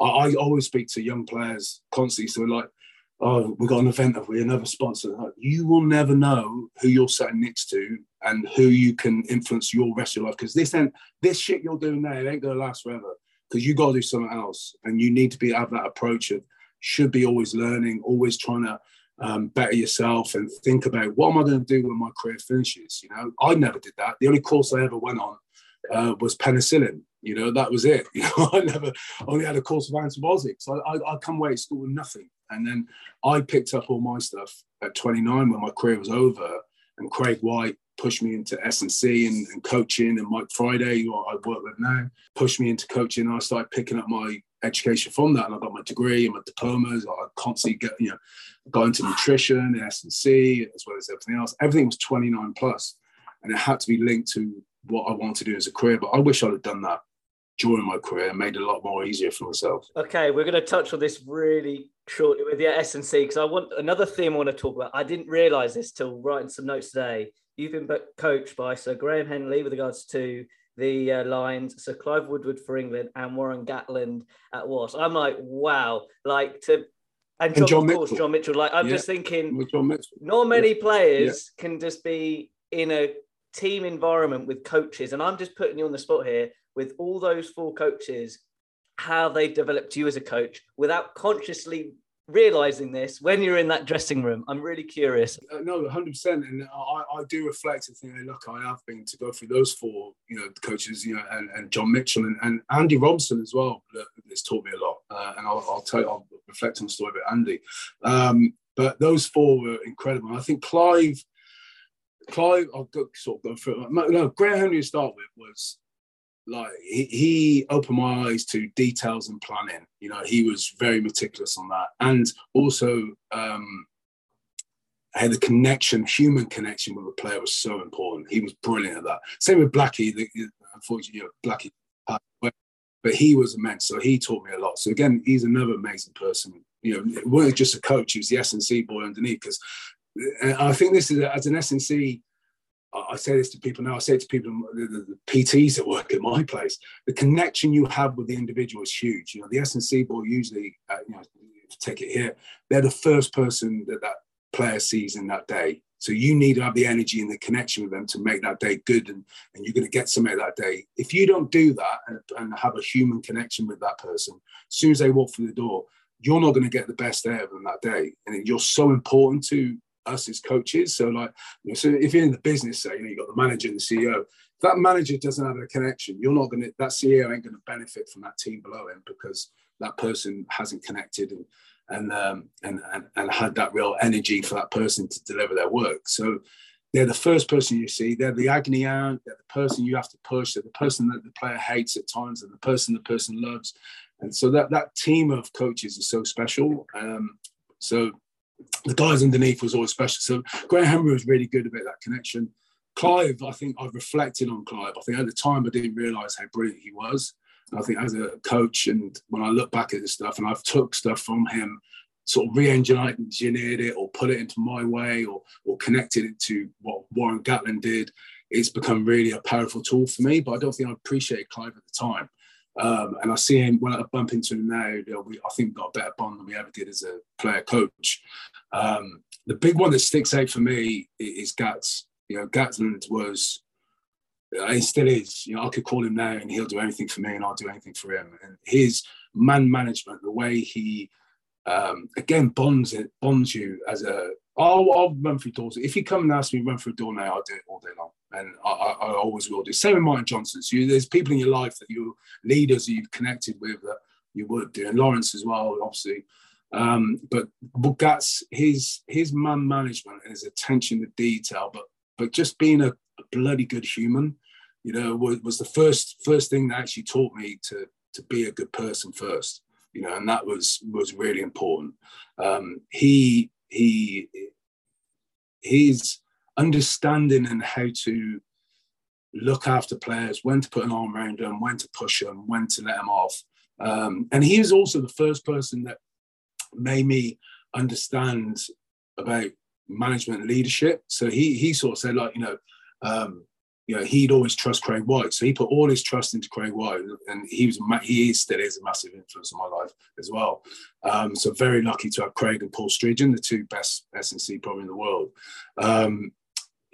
I always speak to young players constantly. So like, oh, we've got an event, have we? Another sponsor. Like, you will never know who you're sitting next to and who you can influence your rest of your life. Because this shit you're doing now, it ain't going to last forever. Because you got to do something else. And you need to have that approach of should be always learning, always trying to better yourself and think about what am I going to do when my career finishes. You know, I never did that. The only course I ever went on was penicillin. You know, that was it. You know, I only had a course of antibiotics. I come away at school with nothing. And then I picked up all my stuff at 29 when my career was over. And Craig White pushed me into S&C and coaching, and Mike Friday, who I work with now, pushed me into coaching. And I started picking up my education from that, and I got my degree and my diplomas. I constantly got into nutrition and S&C as well as everything else. Everything was 29 plus, and it had to be linked to what I wanted to do as a career. But I wish I'd have done that during my career and made it a lot more easier for myself. Okay, we're going to touch on this really shortly with the S&C, because I want another theme I want to talk about. I didn't realise this till writing some notes today. You've been coached by Sir Graham Henley with regards to the Lions, Sir Clive Woodward for England, and Warren Gatland at Wasps. I'm like, wow, like to, and John Mitchell. Of course, John Mitchell. Like, I'm just thinking, not many players can just be in a team environment with coaches. And I'm just putting you on the spot here with all those four coaches, how they've developed you as a coach without consciously realizing this when you're in that dressing room. I'm really curious. No, 100%. And I do reflect and think, hey, look, I have been to go through those four, you know, coaches, you know, and John Mitchell and Andy Robinson as well. It's taught me a lot. And I'll reflect on the story about Andy. But those four were incredible. I think Clive, I'll go through it. No, Graham Henry to start with was, like, he opened my eyes to details and planning. You know, he was very meticulous on that. And also the connection, human connection with the player was so important. He was brilliant at that. Same with Blackie. Unfortunately, you know, Blackie passed away, but he was immense. So he taught me a lot. So again, he's another amazing person. You know, it wasn't just a coach. He was the S&C boy underneath. Because I think this is, as an S&C, I say this to people now, I say it to people, the PTs that work at my place, the connection you have with the individual is huge. You know, the S&C boy usually, you know, take it here, they're the first person that player sees in that day. So you need to have the energy and the connection with them to make that day good, and you're going to get something that day. If you don't do that and have a human connection with that person, as soon as they walk through the door, you're not going to get the best out of them that day. And you're so important to us as coaches. So like, you know, so if you're in the business, say, you know, you've got the manager and the CEO, if that manager doesn't have a connection, you're not going to, that CEO ain't going to benefit from that team below him, because that person hasn't connected and had that real energy for that person to deliver their work. So they're the first person you see, they're the agony aunt, they're the person you have to push, they're the person that the player hates at times, and the person loves. And so that team of coaches is so special. So the guys underneath was always special. So Graham Henry was really good about that connection. Clive, I think I've reflected on Clive. I think at the time I didn't realise how brilliant he was. And I think as a coach, and when I look back at this stuff, and I've took stuff from him, sort of re-engineered it or put it into my way or connected it to what Warren Gatland did, it's become really a powerful tool for me. But I don't think I appreciated Clive at the time. And I see him, when I bump into him now, I think we've got a better bond than we ever did as a player-coach. The big one that sticks out for me is Gats. Gatland was, he still is, I could call him now and he'll do anything for me and I'll do anything for him. And his man management, the way he, again, bonds you as a, I'll run through doors. If you come and ask me to run through a door now, I'll do it all day long. And I always will do. Same with Martin Johnson. So there's people in your life that you're leaders that you've connected with that you would do. And Lawrence as well, obviously. But that's his man management and his attention to detail. But just being a bloody good human, was the first thing that actually taught me to be a good person first. And that was really important. His understanding and how to look after players, when to put an arm around them, when to push them, when to let them off. And he is also the first person that made me understand about management and leadership. So he sort of said, he'd always trust Craig White. So he put all his trust into Craig White, and he still is a massive influence on my life as well. So very lucky to have Craig and Paul Strigan, the two best S&C probably in the world.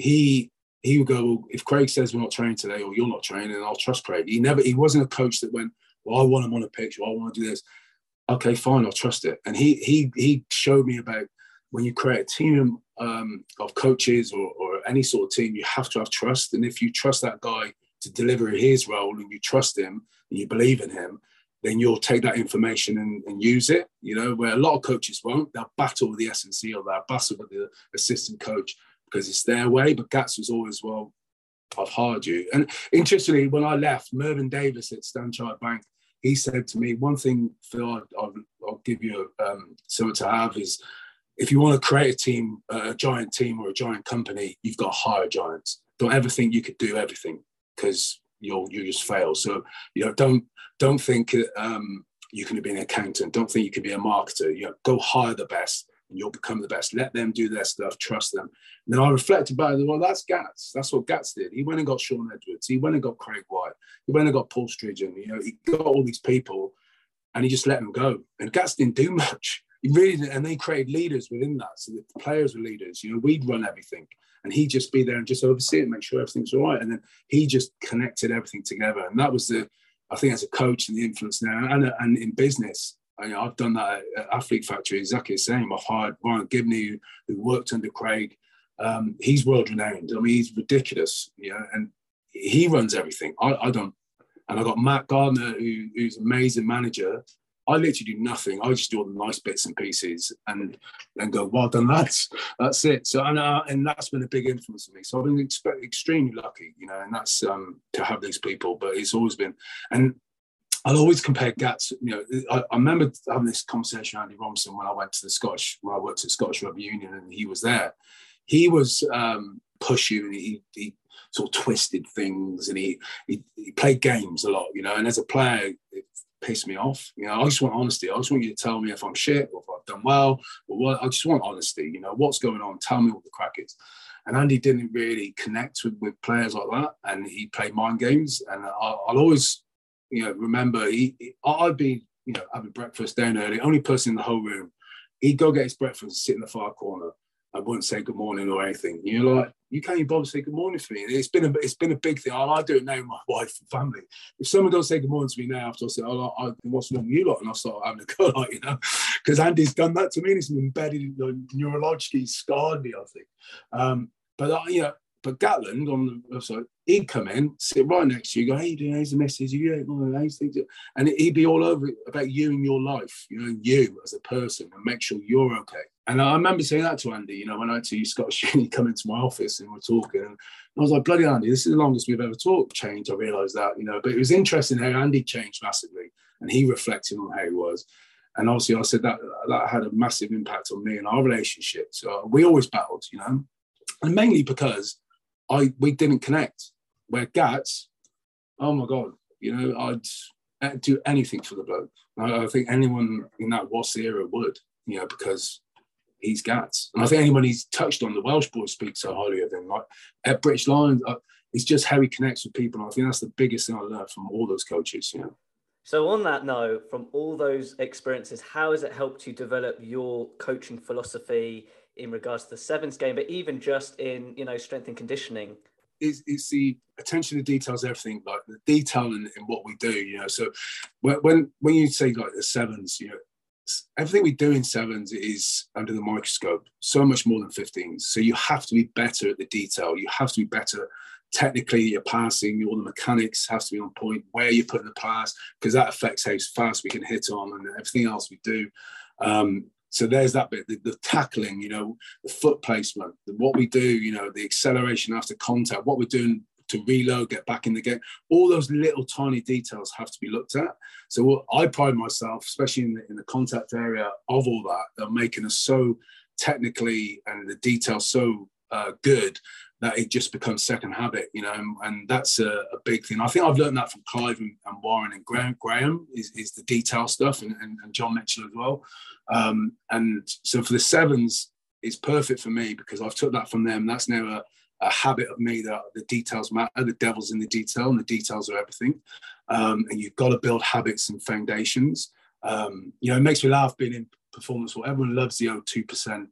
He would go, well, if Craig says we're not training today or you're not training, I'll trust Craig. He wasn't a coach that went, well, I want him on a pitch, or I want to do this. Okay, fine, I'll trust it. And he showed me about when you create a team of coaches or any sort of team, you have to have trust. And if you trust that guy to deliver his role and you trust him and you believe in him, then you'll take that information and use it, where a lot of coaches won't. They'll battle with the S&C or they'll battle with the assistant coach because it's their way. But Gats was always, well, I've hired you. And interestingly, when I left, Mervyn Davies at Standard Chartered Bank, he said to me, one thing, Phil, I'll give you something to have is, if you want to create a team, a giant team or a giant company, you've got to hire giants. Don't ever think you could do everything because you'll just fail. So, don't think you can be an accountant. Don't think you can be a marketer. Go hire the best and you'll become the best. Let them do their stuff. Trust them. Now, I reflected back, well, that's Gats. That's what Gats did. He went and got Sean Edwards. He went and got Craig White. He went and got Paul Strigan. He got all these people and he just let them go. And Gats didn't do much. He really did, and they created leaders within that. So the players were leaders. We'd run everything, and he'd just be there and just oversee it, make sure everything's all right. And then he just connected everything together. And that was I think, as a coach and the influence now, and in business, I've done that at Athlete Factory, exactly the same. I've hired Ryan Gibney, who worked under Craig. He's world renowned. I mean, he's ridiculous. And he runs everything. I don't. And I got Matt Gardner, who's an amazing manager. I literally do nothing. I just do all the nice bits and pieces and go, well done, lads. That's it. So, and that's been a big influence on me. So I've been extremely lucky, and that's to have these people, but it's always been. And I'll always compare Gats. I remember having this conversation with Andy Robinson when I went to when I worked at Scottish Rugby Union and he was there. He was pushy and he sort of twisted things and he played games a lot, and as a player, piss me off. I just want honesty. I just want you to tell me if I'm shit or if I've done well or what. I just want honesty. What's going on? Tell me what the crack is. And Andy didn't really connect with players like that, and he played mind games. And I'll always, remember. I'd be, having breakfast down early. Only person in the whole room. He'd go get his breakfast, sit in the far corner. I wouldn't say good morning or anything. You can't even bother to say good morning for me. And it's been a big thing. I do it now with my wife and family. If someone doesn't say good morning to me now, after I say, what's wrong with you lot? And I start having a go, because Andy's done that to me. He's embedded, neurologically scarred me, I think. But Gatland on the website, he'd come in, sit right next to you, go, hey, how's the message? And he'd be all over about you and your life, you as a person, and make sure you're okay. And I remember saying that to Andy, when I had to Scottish Uni, he come into my office and we're talking. And I was like, bloody Andy, this is the longest we've ever talked. Change, I realised that, but it was interesting how Andy changed massively. and he reflected on how he was. And obviously I said that had a massive impact on me and our relationship. So we always battled, you know, and mainly because we didn't connect. Where Gats, oh my God, you know, I'd do anything for the bloke. And I think anyone in that Wasps era would, you know, because he's Gats. And I think anyone he's touched on, the Welsh boys speak so highly of him. Like at British Lions, it's just how he connects with people. And I think that's the biggest thing I learned from all those coaches, you know. So on that note, from all those experiences, how has it helped you develop your coaching philosophy in regards to the sevens game, but even just in, you know, strength and conditioning? It's the attention to details, everything, like the detail in what we do, you know. So when you say like the sevens, you know, everything we do in sevens is under the microscope, so much more than 15s. So you have to be better at the detail. You have to be better technically, your passing, all the mechanics have to be on point, where you're putting the pass, because that affects how fast we can hit on and everything else we do. So there's that bit, the tackling, you know, the foot placement, what we do, you know, the acceleration after contact, what we're doing to reload, get back in the game. All those little tiny details have to be looked at. So I pride myself, especially in the contact area of all that, of making us so technically and the details so good that it just becomes second habit, you know, and that's a big thing. I think I've learned that from Clive and Warren and Graham is the detail stuff and John Mitchell as well. And so for the sevens, it's perfect for me because I've took that from them. That's now a habit of me that the details matter, the devil's in the detail and the details are everything. And you've got to build habits and foundations. You know, it makes me laugh being in performance. Well, everyone loves the 2%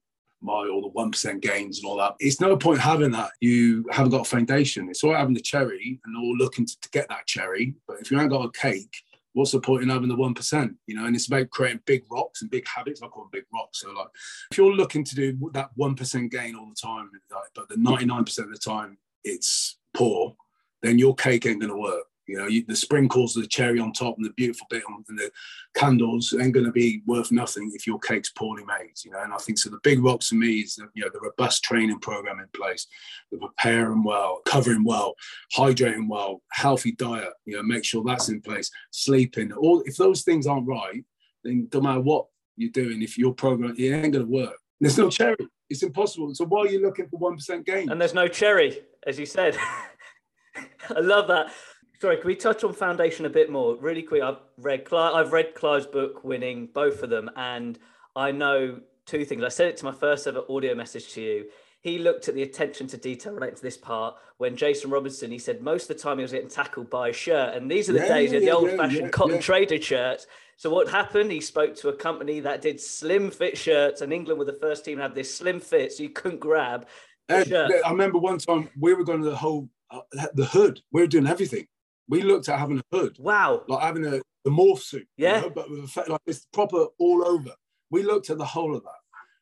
or the 1% gains and all that. It's no point having that. You haven't got a foundation. It's all having the cherry and all looking to get that cherry. But if you ain't got a cake, what's the point in having the 1%? You know, and it's about creating big rocks and big habits. I call them big rocks. So like if you're looking to do that 1% gain all the time, but the 99% of the time it's poor, then your cake ain't going to work. You know, the sprinkles of the cherry on top and the beautiful bit on and the candles ain't going to be worth nothing if your cake's poorly made, you know. And I think so the big rocks for me is, you know, the robust training program in place, the preparing well, covering well, hydrating well, healthy diet, you know, make sure that's in place, sleeping. All if those things aren't right, then no matter what you're doing, if your program, it ain't going to work. There's no cherry. It's impossible. So why are you looking for 1% gain? And there's no cherry, as you said. I love that. Sorry, can we touch on foundation a bit more? Really quick, I've read Clive's book, Winning, both of them, and I know two things. I said it to my first ever audio message to you. He looked at the attention to detail related to this part when Jason Robinson, he said most of the time he was getting tackled by a shirt, and these are the days of the old-fashioned cotton traded shirts. So what happened? He spoke to a company that did slim fit shirts, and England were the first team to have this slim fit, so you couldn't grab the shirt. I remember one time we were going to the hood. We were doing everything. We looked at having a hood. Wow. Like having the morph suit. Yeah. You know, but with like it's proper all over. We looked at the whole of that.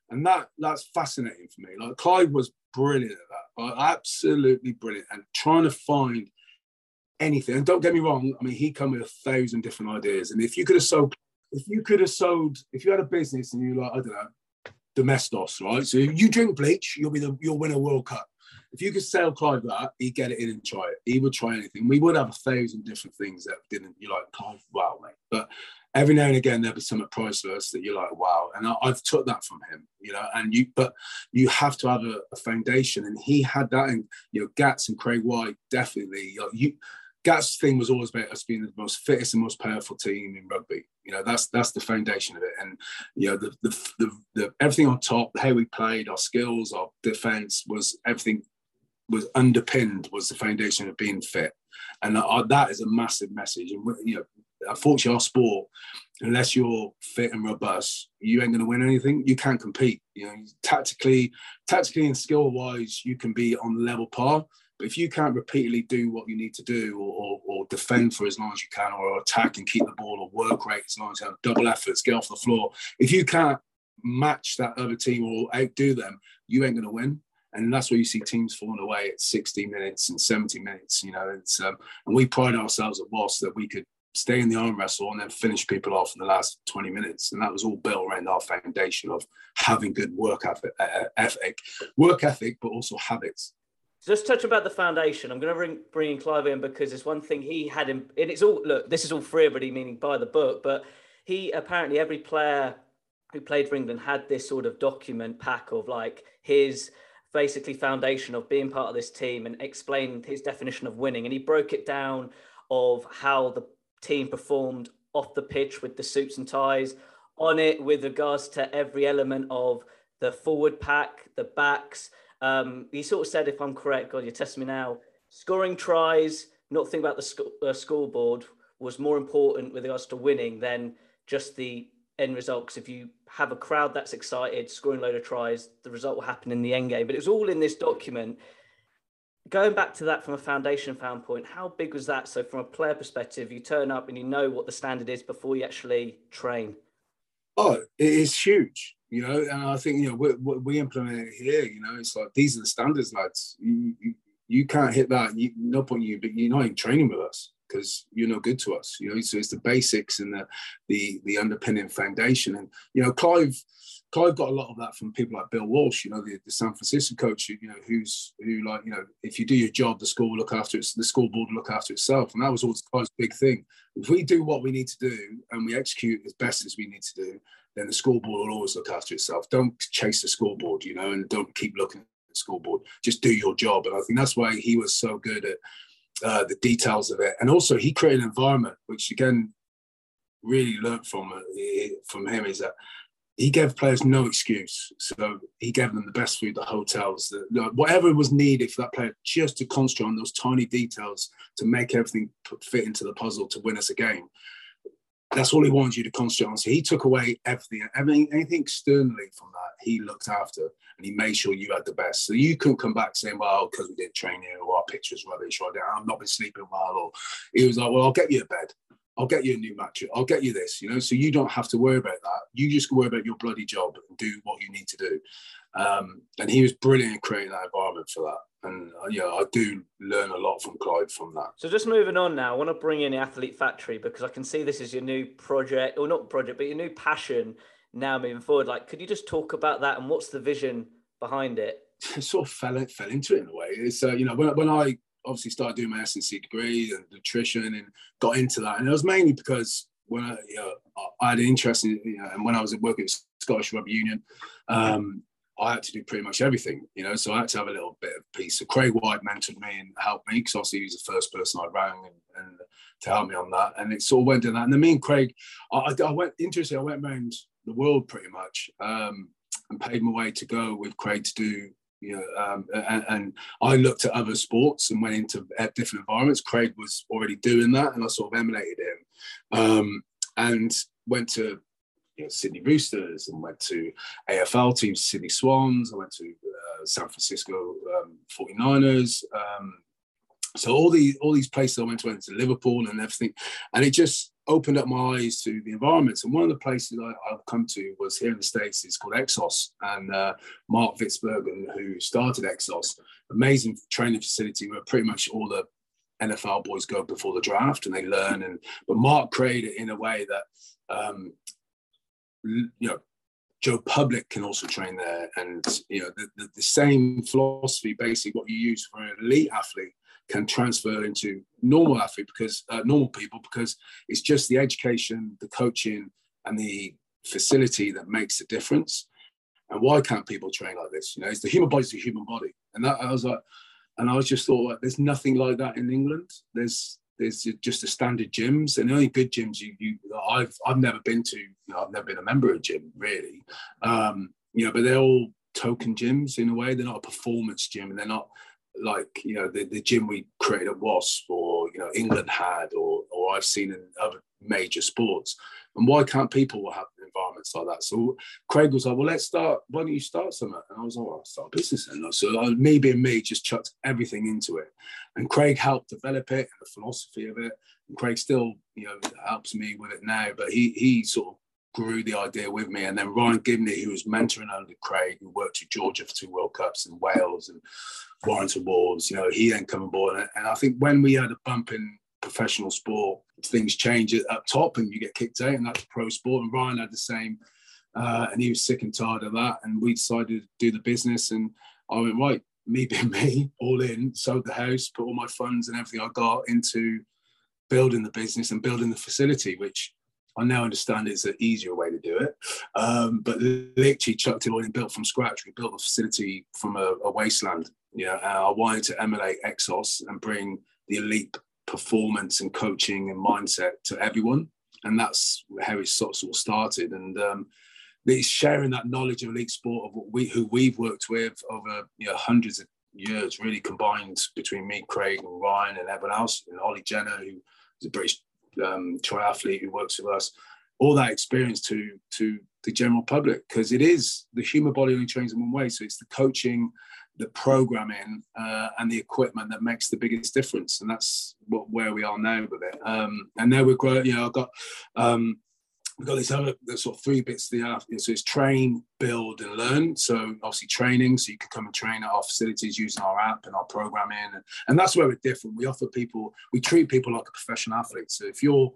And that's fascinating for me. Like Clive was brilliant at that. Like, absolutely brilliant. And trying to find anything. And don't get me wrong. I mean, he came with 1,000 different ideas. And if you had a business and you like, I don't know, Domestos, right? So you drink bleach, you'll win a World Cup. If you could sell Clive that, he'd get it in and try it. He would try anything. We would have 1,000 different things that didn't, you're like, Clive, wow, mate. But every now and again, there'd be something priceless that you're like, wow. And I've took that from him, you know, but you have to have a foundation. And he had that in, you know, Gats and Craig White, definitely. Like Gats' thing was always about us being the most fittest and most powerful team in rugby. You know, that's the foundation of it. And, you know, the everything on top, how we played, our skills, our defence was everything. Was underpinned was the foundation of being fit, and that is a massive message. And you know, unfortunately, our sport, unless you're fit and robust, you ain't going to win anything. You can't compete. You know, tactically and skill wise, you can be on the level par, but if you can't repeatedly do what you need to do, or defend for as long as you can, or attack and keep the ball, or work rate as long as you have, double efforts, get off the floor. If you can't match that other team or outdo them, you ain't going to win. And that's where you see teams falling away at 60 minutes and 70 minutes, you know. It's and we pride ourselves at Wasps that we could stay in the arm wrestle and then finish people off in the last 20 minutes. And that was all built around our foundation of having good work ethic, but also habits. Just touch about the foundation. I'm going to bring in Clive in because it's one thing he had in, and it's all, look, this is all free, everybody, meaning by the book, but he apparently, every player who played for England had this sort of document pack of like his basically foundation of being part of this team and explained his definition of winning. And he broke it down of how the team performed off the pitch with the suits and ties, on it with regards to every element of the forward pack, the backs. He sort of said, if I'm correct, God, you're testing me now, scoring tries, not thinking about the scoreboard was more important with regards to winning than just the end result. Because if you have a crowd that's excited, scoring a load of tries, the result will happen in the end game. But it was all in this document. Going back to that from a foundation point, how big was that? So from a player perspective, you turn up and you know what the standard is before you actually train. Oh, it is huge. You know, and I think, you know, we implement it here, you know, it's like, these are the standards, lads. You can't hit that, no point you, but you're not in training with us because you're no good to us, you know, so it's the basics and the underpinning foundation. And, you know, Clive got a lot of that from people like Bill Walsh, you know, the San Francisco coach, you know, who like, you know, if you do your job, the school will look after it, the scoreboard will look after itself. And that was always Clive's big thing. If we do what we need to do and we execute as best as we need to do, then the scoreboard will always look after itself. Don't chase the scoreboard, you know, and don't keep looking at the scoreboard. Just do your job. And I think that's why he was so good at the details of it. And also he created an environment, which again, really learned from him, is that he gave players no excuse. So he gave them the best food, the hotels, whatever was needed for that player just to concentrate on those tiny details to make everything fit into the puzzle to win us a game. That's all he wanted you to concentrate on. So he took away everything, anything externally from that, he looked after and he made sure you had the best. So you couldn't come back saying, well, because we didn't train here, or our pitch was rubbish, or I've not been sleeping well. Or he was like, well, I'll get you a bed. I'll get you a new mattress. I'll get you this, you know, so you don't have to worry about that. You just worry about your bloody job and do what you need to do. And he was brilliant at creating that environment for that. And, yeah, I do learn a lot from Clive from that. So just moving on now, I want to bring in the Athlete Factory because I can see this is your new project, or not project, but your new passion now moving forward. Like, could you just talk about that and what's the vision behind it? I sort of fell into it in a way. It's, you know, when I obviously started doing my S&C degree and nutrition and got into that, and it was mainly because when I, you know, I had an interest in, you know, and when I was working at Scottish Rugby Union, I had to do pretty much everything, you know, so I had to have a little bit of peace. So Craig White mentored me and helped me because obviously he was the first person I rang and to help me on that. And it sort of went to that. And then me and Craig, I went around the world pretty much and paid my way to go with Craig to do, you know, and I looked at other sports and went into different environments. Craig was already doing that and I sort of emulated him and went to, you know, Sydney Roosters, and went to AFL teams, Sydney Swans. I went to San Francisco 49ers. So all these places I went to, Liverpool and everything. And it just opened up my eyes to the environments. And one of the places I've come to was here in the States. It's called Exos. And Mark Witzbergen, who started Exos, amazing training facility where pretty much all the NFL boys go before the draft and they learn. But Mark created it in a way that... you know, Joe Public can also train there, and you know the same philosophy, basically what you use for an elite athlete can transfer into normal people, because it's just the education, the coaching, and the facility that makes the difference. And why can't people train like this? You know, it's the human body's a human body, and that I was like, and I was just thought like, there's nothing like that in England. There's just the standard gyms, and the only good gyms I've never been to. You know, I've never been a member of a gym really, you know. But they're all token gyms in a way. They're not a performance gym, and they're not like, you know, the gym we created at Wasp, or you know England had, or I've seen in other major sports. And why can't people have environments like that? So Craig was like, well, let's start. Why don't you start something? And I was like, well, I'll start a business then. So me being me, just chucked everything into it. And Craig helped develop it, and the philosophy of it. And Craig still, you know, helps me with it now. But he sort of grew the idea with me. And then Ryan Gibney, who was mentoring under Craig, who worked with Georgia for 2 World Cups and Wales and Warrington Wolves, you know, he then came aboard. And I think when we had a bump in professional sport, things change up top and you get kicked out, and that's pro sport. And Ryan had the same and he was sick and tired of that, and we decided to do the business. And I went, right, me being me, all in, sold the house, put all my funds and everything I got into building the business and building the facility, which I now understand is an easier way to do it. But literally chucked it all in, built from scratch. We built a facility from a wasteland. You know, I wanted to emulate Exos and bring the elite performance and coaching and mindset to everyone. And that's how it sort of started. And it's sharing that knowledge of elite sport, of what who we've worked with over, you know, hundreds of years, really combined between me, Craig and Ryan and everyone else, and Ollie Jenner, who is a British triathlete who works with us, all that experience to the general public, because it is, the human body only trains in one way. So it's the coaching, the programming and the equipment that makes the biggest difference. And that's where we are now with it. And now we're growing, you know, I've got, we've got these other sort of three bits to the after. So it's train, build and learn. So obviously training, so you can come and train at our facilities using our app and our programming. And that's where we're different. We offer people, we treat people like a professional athlete. So if you're,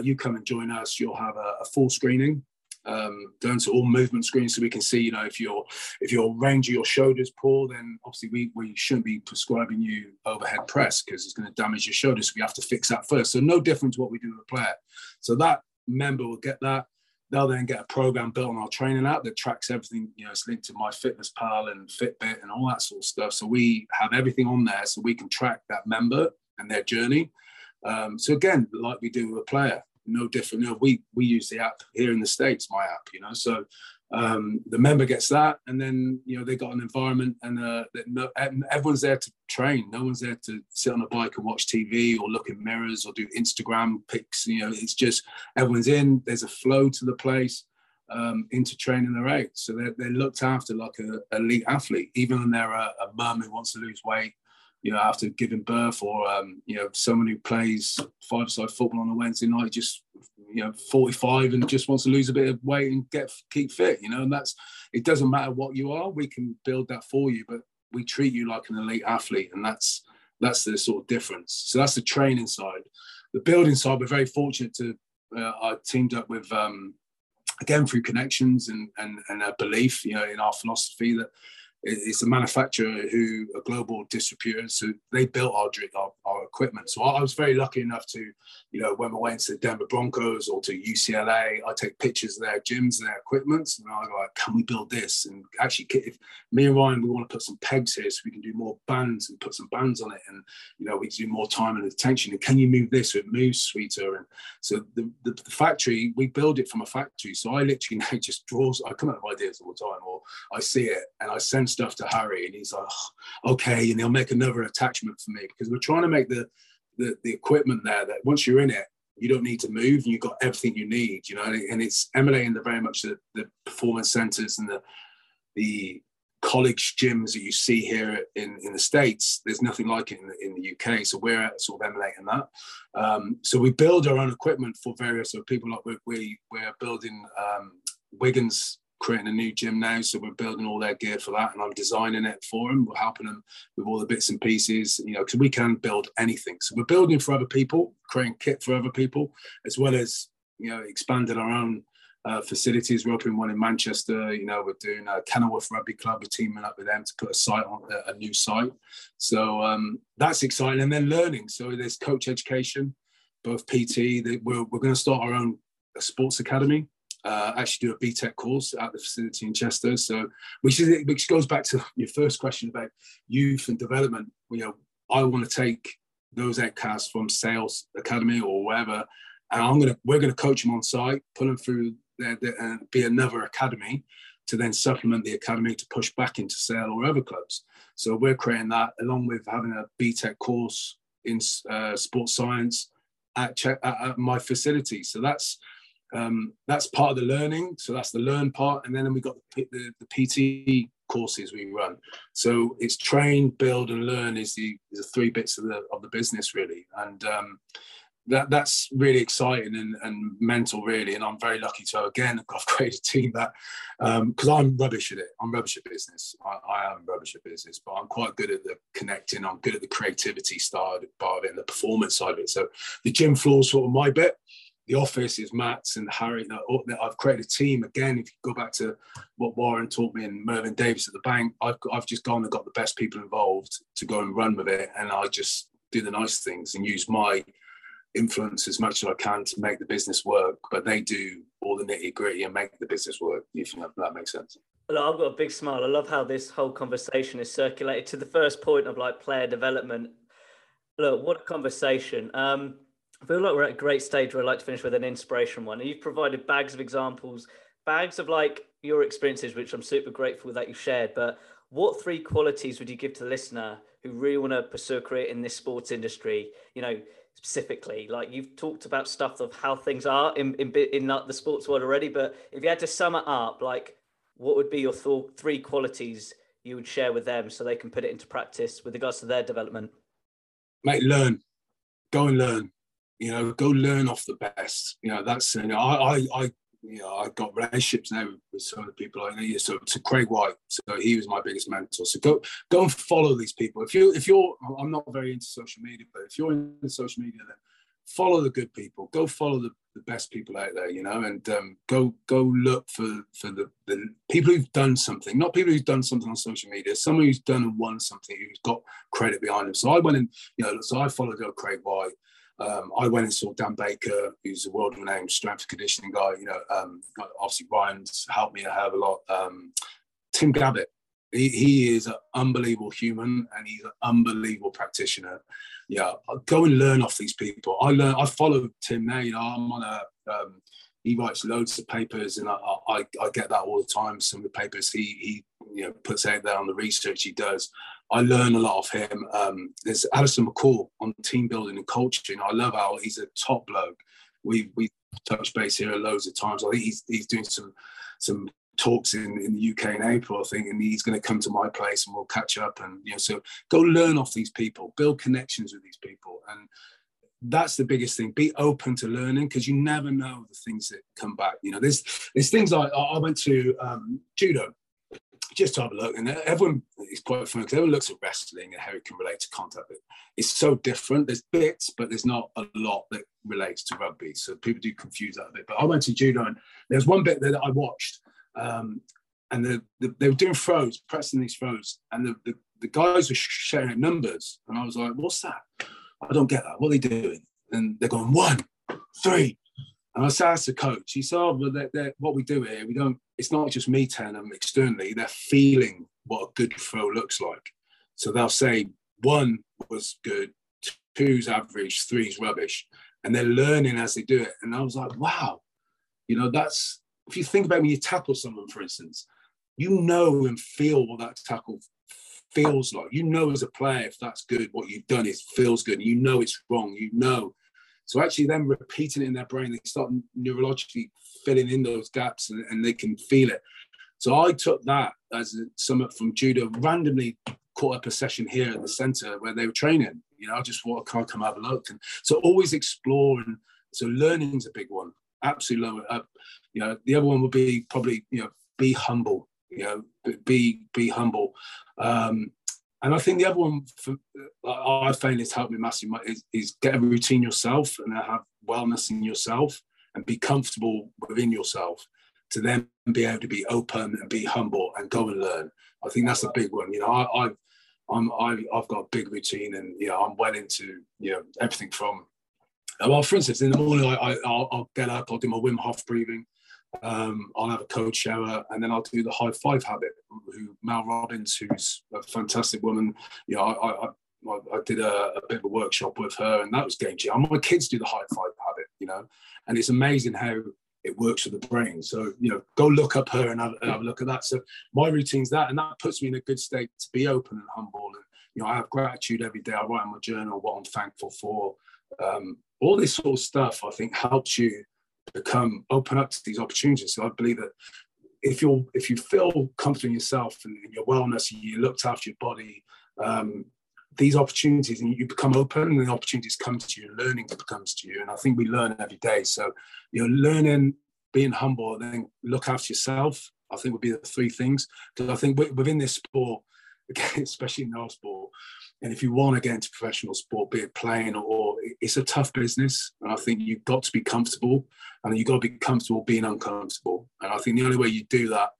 you come and join us, you'll have a full screening. Down to all movement screens, so we can see, you know, if your range of your shoulders poor, then obviously we shouldn't be prescribing you overhead press because it's going to damage your shoulders. So we have to fix that first. So no different to what we do with a player. So that member will get that. They'll then get a program built on our training app that tracks everything. You know, it's linked to MyFitnessPal and Fitbit and all that sort of stuff. So we have everything on there, so we can track that member and their journey. So again, like we do with a player. No different. You know, we use the app here in the States, my app, you know, so the member gets that, and then, you know, they got an environment and everyone's there to train. No one's there to sit on a bike and watch TV or look in mirrors or do Instagram pics. You know, it's just everyone's in, there's a flow to the place into training their age. So they're looked after like an elite athlete, even when they're a mum who wants to lose weight, you know, after giving birth, or, you know, someone who plays five-a-side football on a Wednesday night, just, you know, 45 and just wants to lose a bit of weight and keep fit, you know, and that's, it doesn't matter what you are, we can build that for you, but we treat you like an elite athlete, and that's the sort of difference. So that's the training side. The building side, we're very fortunate to, I teamed up with, again, through connections and a belief, you know, in our philosophy that, it's a manufacturer who are global distributors, so they built our equipment. So I was very lucky enough to, you know, when we went to the Denver Broncos or to UCLA, I take pictures of their gyms and their equipment, and I go, like, can we build this? And actually, if me and Ryan, we want to put some pegs here so we can do more bands and put some bands on it, and, you know, we do more time and attention. And can you move this so it moves sweeter? And so the factory, we build it from a factory. So I literally now just draws. I come up with ideas all the time, or I see it and I send stuff to Harry, and he's like, oh, okay, and he'll make another attachment for me, because we're trying to make the equipment there that once you're in it, you don't need to move, and you've got everything you need, you know, and it's emulating the very much the performance centers and the college gyms that you see here in the States. There's nothing like it in the UK, so we're sort of emulating that. So we build our own equipment for various people, like we're building Wigan's creating a new gym now, so we're building all their gear for that, and I'm designing it for them. We're helping them with all the bits and pieces, you know, because we can build anything. So we're building for other people, creating kit for other people, as well as, you know, expanding our own facilities. We're opening one in Manchester, you know, we're doing a Kenilworth Rugby Club, we're teaming up with them to put a site on, a new site. So that's exciting. And then learning, so there's coach education, both PT, we're going to start our own sports academy. Actually do a BTEC course at the facility in Chester, so which goes back to your first question about youth and development. You know, I want to take those outcasts from Sales Academy or wherever, and we're gonna coach them on site, put them through there, be another academy to then supplement the academy to push back into Sale or other clubs. So we're creating that along with having a BTEC course in sports science at my facility. So that's part of the learning. So that's the learn part. And then we've got the PT courses we run. So it's train, build and learn is the three bits of the business, really. And that's really exciting and mental, really. And I'm very lucky to, again, I've created a team that, because I'm rubbish at it. I'm rubbish at business. I am rubbish at business, but I'm quite good at the connecting. I'm good at the creativity side of it and the performance side of it. So the gym floor is sort of my bit. the office is Matt's and Harry. You know, I've created a team. Again, if you go back to what Warren taught me and Mervyn Davies at the bank, I've just gone and got the best people involved to go and run with it. And I just do the nice things and use my influence as much as I can to make the business work. But they do all the nitty gritty and make the business work, if that makes sense. Well, I've got a big smile. I love how this whole conversation is circulated to the first point of like player development. Look, what a conversation. I feel like we're at a great stage where I'd like to finish with an inspiration one. And you've provided bags of examples, bags of like your experiences, which I'm super grateful that you shared. But what three qualities would you give to the listener who really want to pursue a career in this sports industry? You know, specifically, like you've talked about stuff of how things are in the sports world already. But if you had to sum it up, like what would be your three qualities you would share with them so they can put it into practice with regards to their development? Mate, learn. Go and learn. You know, go learn off the best. You know, that's, you know, I've got relationships now with some of the people I know. So to Craig White, so he was my biggest mentor. So go and follow these people. If you're, I'm not very into social media, but if you're into social media, then follow the good people. Go follow the best people out there, you know, and go look for the people who've done something, not people who've done something on social media, someone who's done and won something, who's got credit behind them. So I went and, you know, so I followed Craig White. I went and saw Dan Baker, who's a world-renowned strength conditioning guy. You know, obviously Ryan's helped me a hell of a lot. Tim Gabbett, he is an unbelievable human and he's an unbelievable practitioner. Yeah, go and learn off these people. I follow Tim now. You know, I'm on a. He writes loads of papers, and I get that all the time. Some of the papers he puts out there on the research he does. I learn a lot of him. There's Alison McCall on team building and culture. And I love how he's a top bloke. We touched base here loads of times. I think he's doing some talks in the UK in April, I think, and he's going to come to my place and we'll catch up. And, you know, so go learn off these people, build connections with these people. And that's the biggest thing. Be open to learning, because you never know the things that come back. You know, there's things I went to judo, just to have a look, and everyone is quite funny because everyone looks at wrestling and how it can relate to contact. It's so different. There's bits, but there's not a lot that relates to rugby, so people do confuse that a bit. But I went to judo, and there's one bit that I watched, and they were doing throws, pressing these throws, and the guys were sharing numbers, and I was like, what's that? I don't get that. What are they doing? And they're going 1, 3. And I asked the coach, he said, oh, well, what we do here, we don't, it's not just me telling them externally, they're feeling what a good throw looks like. So they'll say 1 was good, 2's average, 3's rubbish. And they're learning as they do it. And I was like, wow, you know, that's, if you think about when you tackle someone, for instance, you know and feel what that tackle feels like. You know as a player, if that's good, what you've done is feels good. You know it's wrong, you know. So actually them repeating it in their brain, they start neurologically filling in those gaps and they can feel it. So I took that as a summit from judo, randomly caught up a session here at the centre where they were training. You know, I just thought, I can't come have a look. And so always explore. And so learning's a big one. Absolutely love it. You know, the other one would be probably, you know, be humble. You know, be humble. And I think the other one I find has helped me massively is get a routine yourself and have wellness in yourself and be comfortable within yourself to then be able to be open and be humble and go and learn. I think that's a big one. You know, I've got a big routine and, you know, I'm well into, you know, everything from, well, for instance, in the morning I'll get up, I'll do my Wim Hof breathing. I'll have a cold shower and then I'll do the high five habit. Mal Robbins, who's a fantastic woman, you know, I did a bit of a workshop with her and that was game changing. My kids do the high five habit, you know, and it's amazing how it works with the brain. So, you know, go look up her and have a look at that. So my routine's that, and that puts me in a good state to be open and humble. And, you know, I have gratitude every day. I write in my journal what I'm thankful for. All this sort of stuff, I think, helps you become open up to these opportunities. So I believe that if you feel comfortable in yourself and in your wellness, you looked after your body, these opportunities, and you become open, and the opportunities come to you, learning comes to you. And I think we learn every day. So, you know, learning, being humble, and then look after yourself, I think would be the three things. Because I think within this sport, especially in our sport, And if you want to get into professional sport, be it playing or it's a tough business. And I think you've got to be comfortable, and you've got to be comfortable being uncomfortable. And I think the only way you do that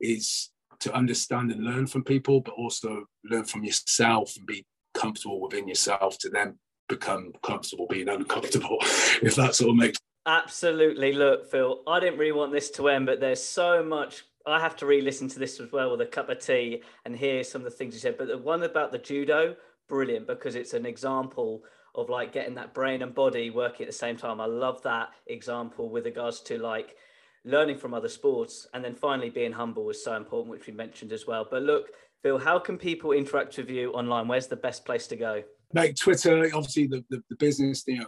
is to understand and learn from people, but also learn from yourself and be comfortable within yourself to then become comfortable being uncomfortable, if that sort of makes sense. Absolutely. Look, Phil, I didn't really want this to end, but there's so much. I have to re-listen to this as well with a cup of tea and hear some of the things you said. But the one about the judo, brilliant, because it's an example of like getting that brain and body working at the same time. I love that example with regards to like learning from other sports. And then finally, being humble is so important, which we mentioned as well. But look, Phil, how can people interact with you online? Where's the best place to go? Mate, Twitter, obviously the business, you know,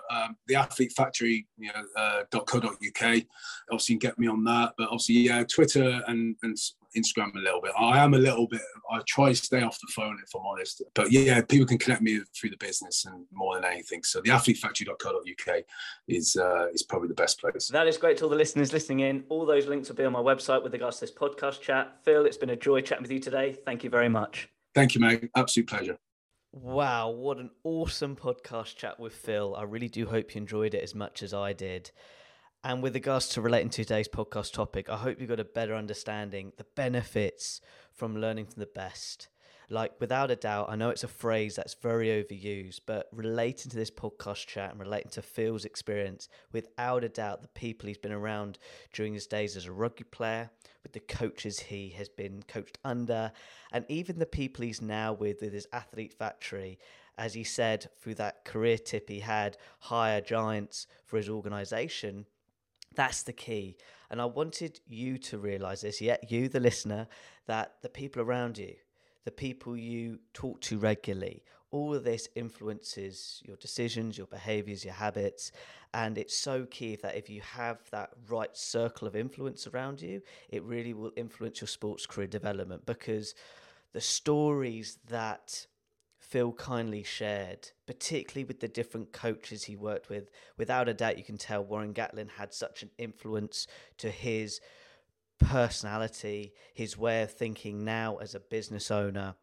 the Athlete Factory, you know, .co.uk. Obviously, you can get me on that. But obviously, yeah, Twitter and Instagram a little bit. I try to stay off the phone, if I'm honest. But yeah, people can connect me through the business and more than anything. So the athletefactory.co.uk is probably the best place. That is great to all the listeners listening in. All those links will be on my website with regards to this podcast chat. Phil, it's been a joy chatting with you today. Thank you very much. Thank you, mate. Absolute pleasure. Wow, what an awesome podcast chat with Phil. I really do hope you enjoyed it as much as I did. And with regards to relating to today's podcast topic, I hope you got a better understanding, the benefits from learning from the best. Like, without a doubt, I know it's a phrase that's very overused, but relating to this podcast chat and relating to Phil's experience, without a doubt, the people he's been around during his days as a rugby player, with the coaches he has been coached under, and even the people he's now with his Athlete Factory, as he said, through that career tip he had, hire giants for his organisation. That's the key. And I wanted you to realise this, yet you, the listener, that the people around you, the people you talk to regularly, all of this influences your decisions, your behaviours, your habits. And it's so key that if you have that right circle of influence around you, it really will influence your sports career development, because the stories that Phil kindly shared, particularly with the different coaches he worked with, without a doubt you can tell Warren Gatland had such an influence to his personality, his way of thinking now as a business owner.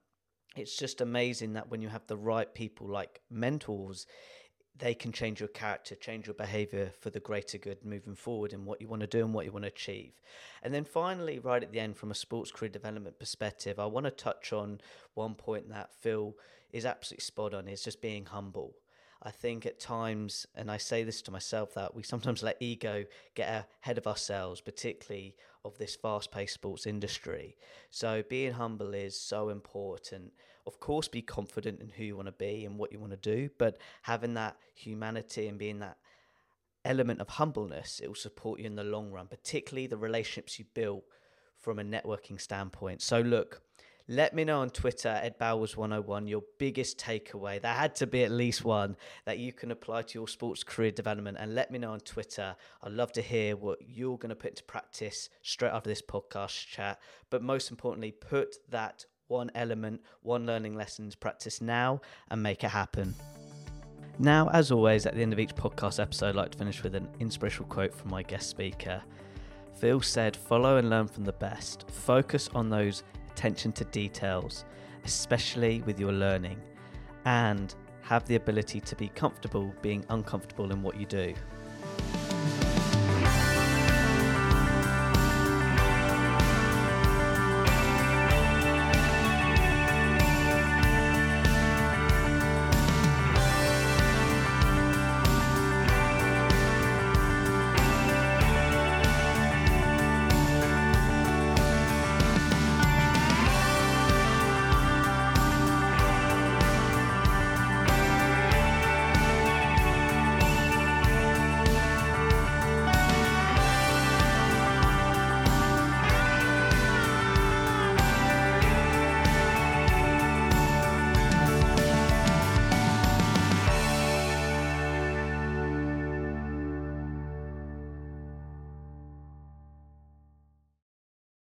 It's just amazing that when you have the right people like mentors, they can change your character, change your behavior for the greater good moving forward and what you want to do and what you want to achieve. And then finally, right at the end, from a sports career development perspective, I want to touch on one point that Phil is absolutely spot on, is just being humble. I think at times, and I say this to myself, that we sometimes let ego get ahead of ourselves, particularly of this fast-paced sports industry. So being humble is so important. Of course, be confident in who you want to be and what you want to do, but having that humanity and being that element of humbleness, it will support you in the long run, particularly the relationships you build from a networking standpoint. So look, let me know on Twitter, EdBowers101, your biggest takeaway. There had to be at least one that you can apply to your sports career development. And let me know on Twitter. I'd love to hear what you're going to put into practice straight after this podcast chat. But most importantly, put that one element, one learning lesson into practice now and make it happen. Now, as always, at the end of each podcast episode, I'd like to finish with an inspirational quote from my guest speaker. Phil said, "Follow and learn from the best. Focus on those attention to details, especially with your learning, and have the ability to be comfortable being uncomfortable in what you do."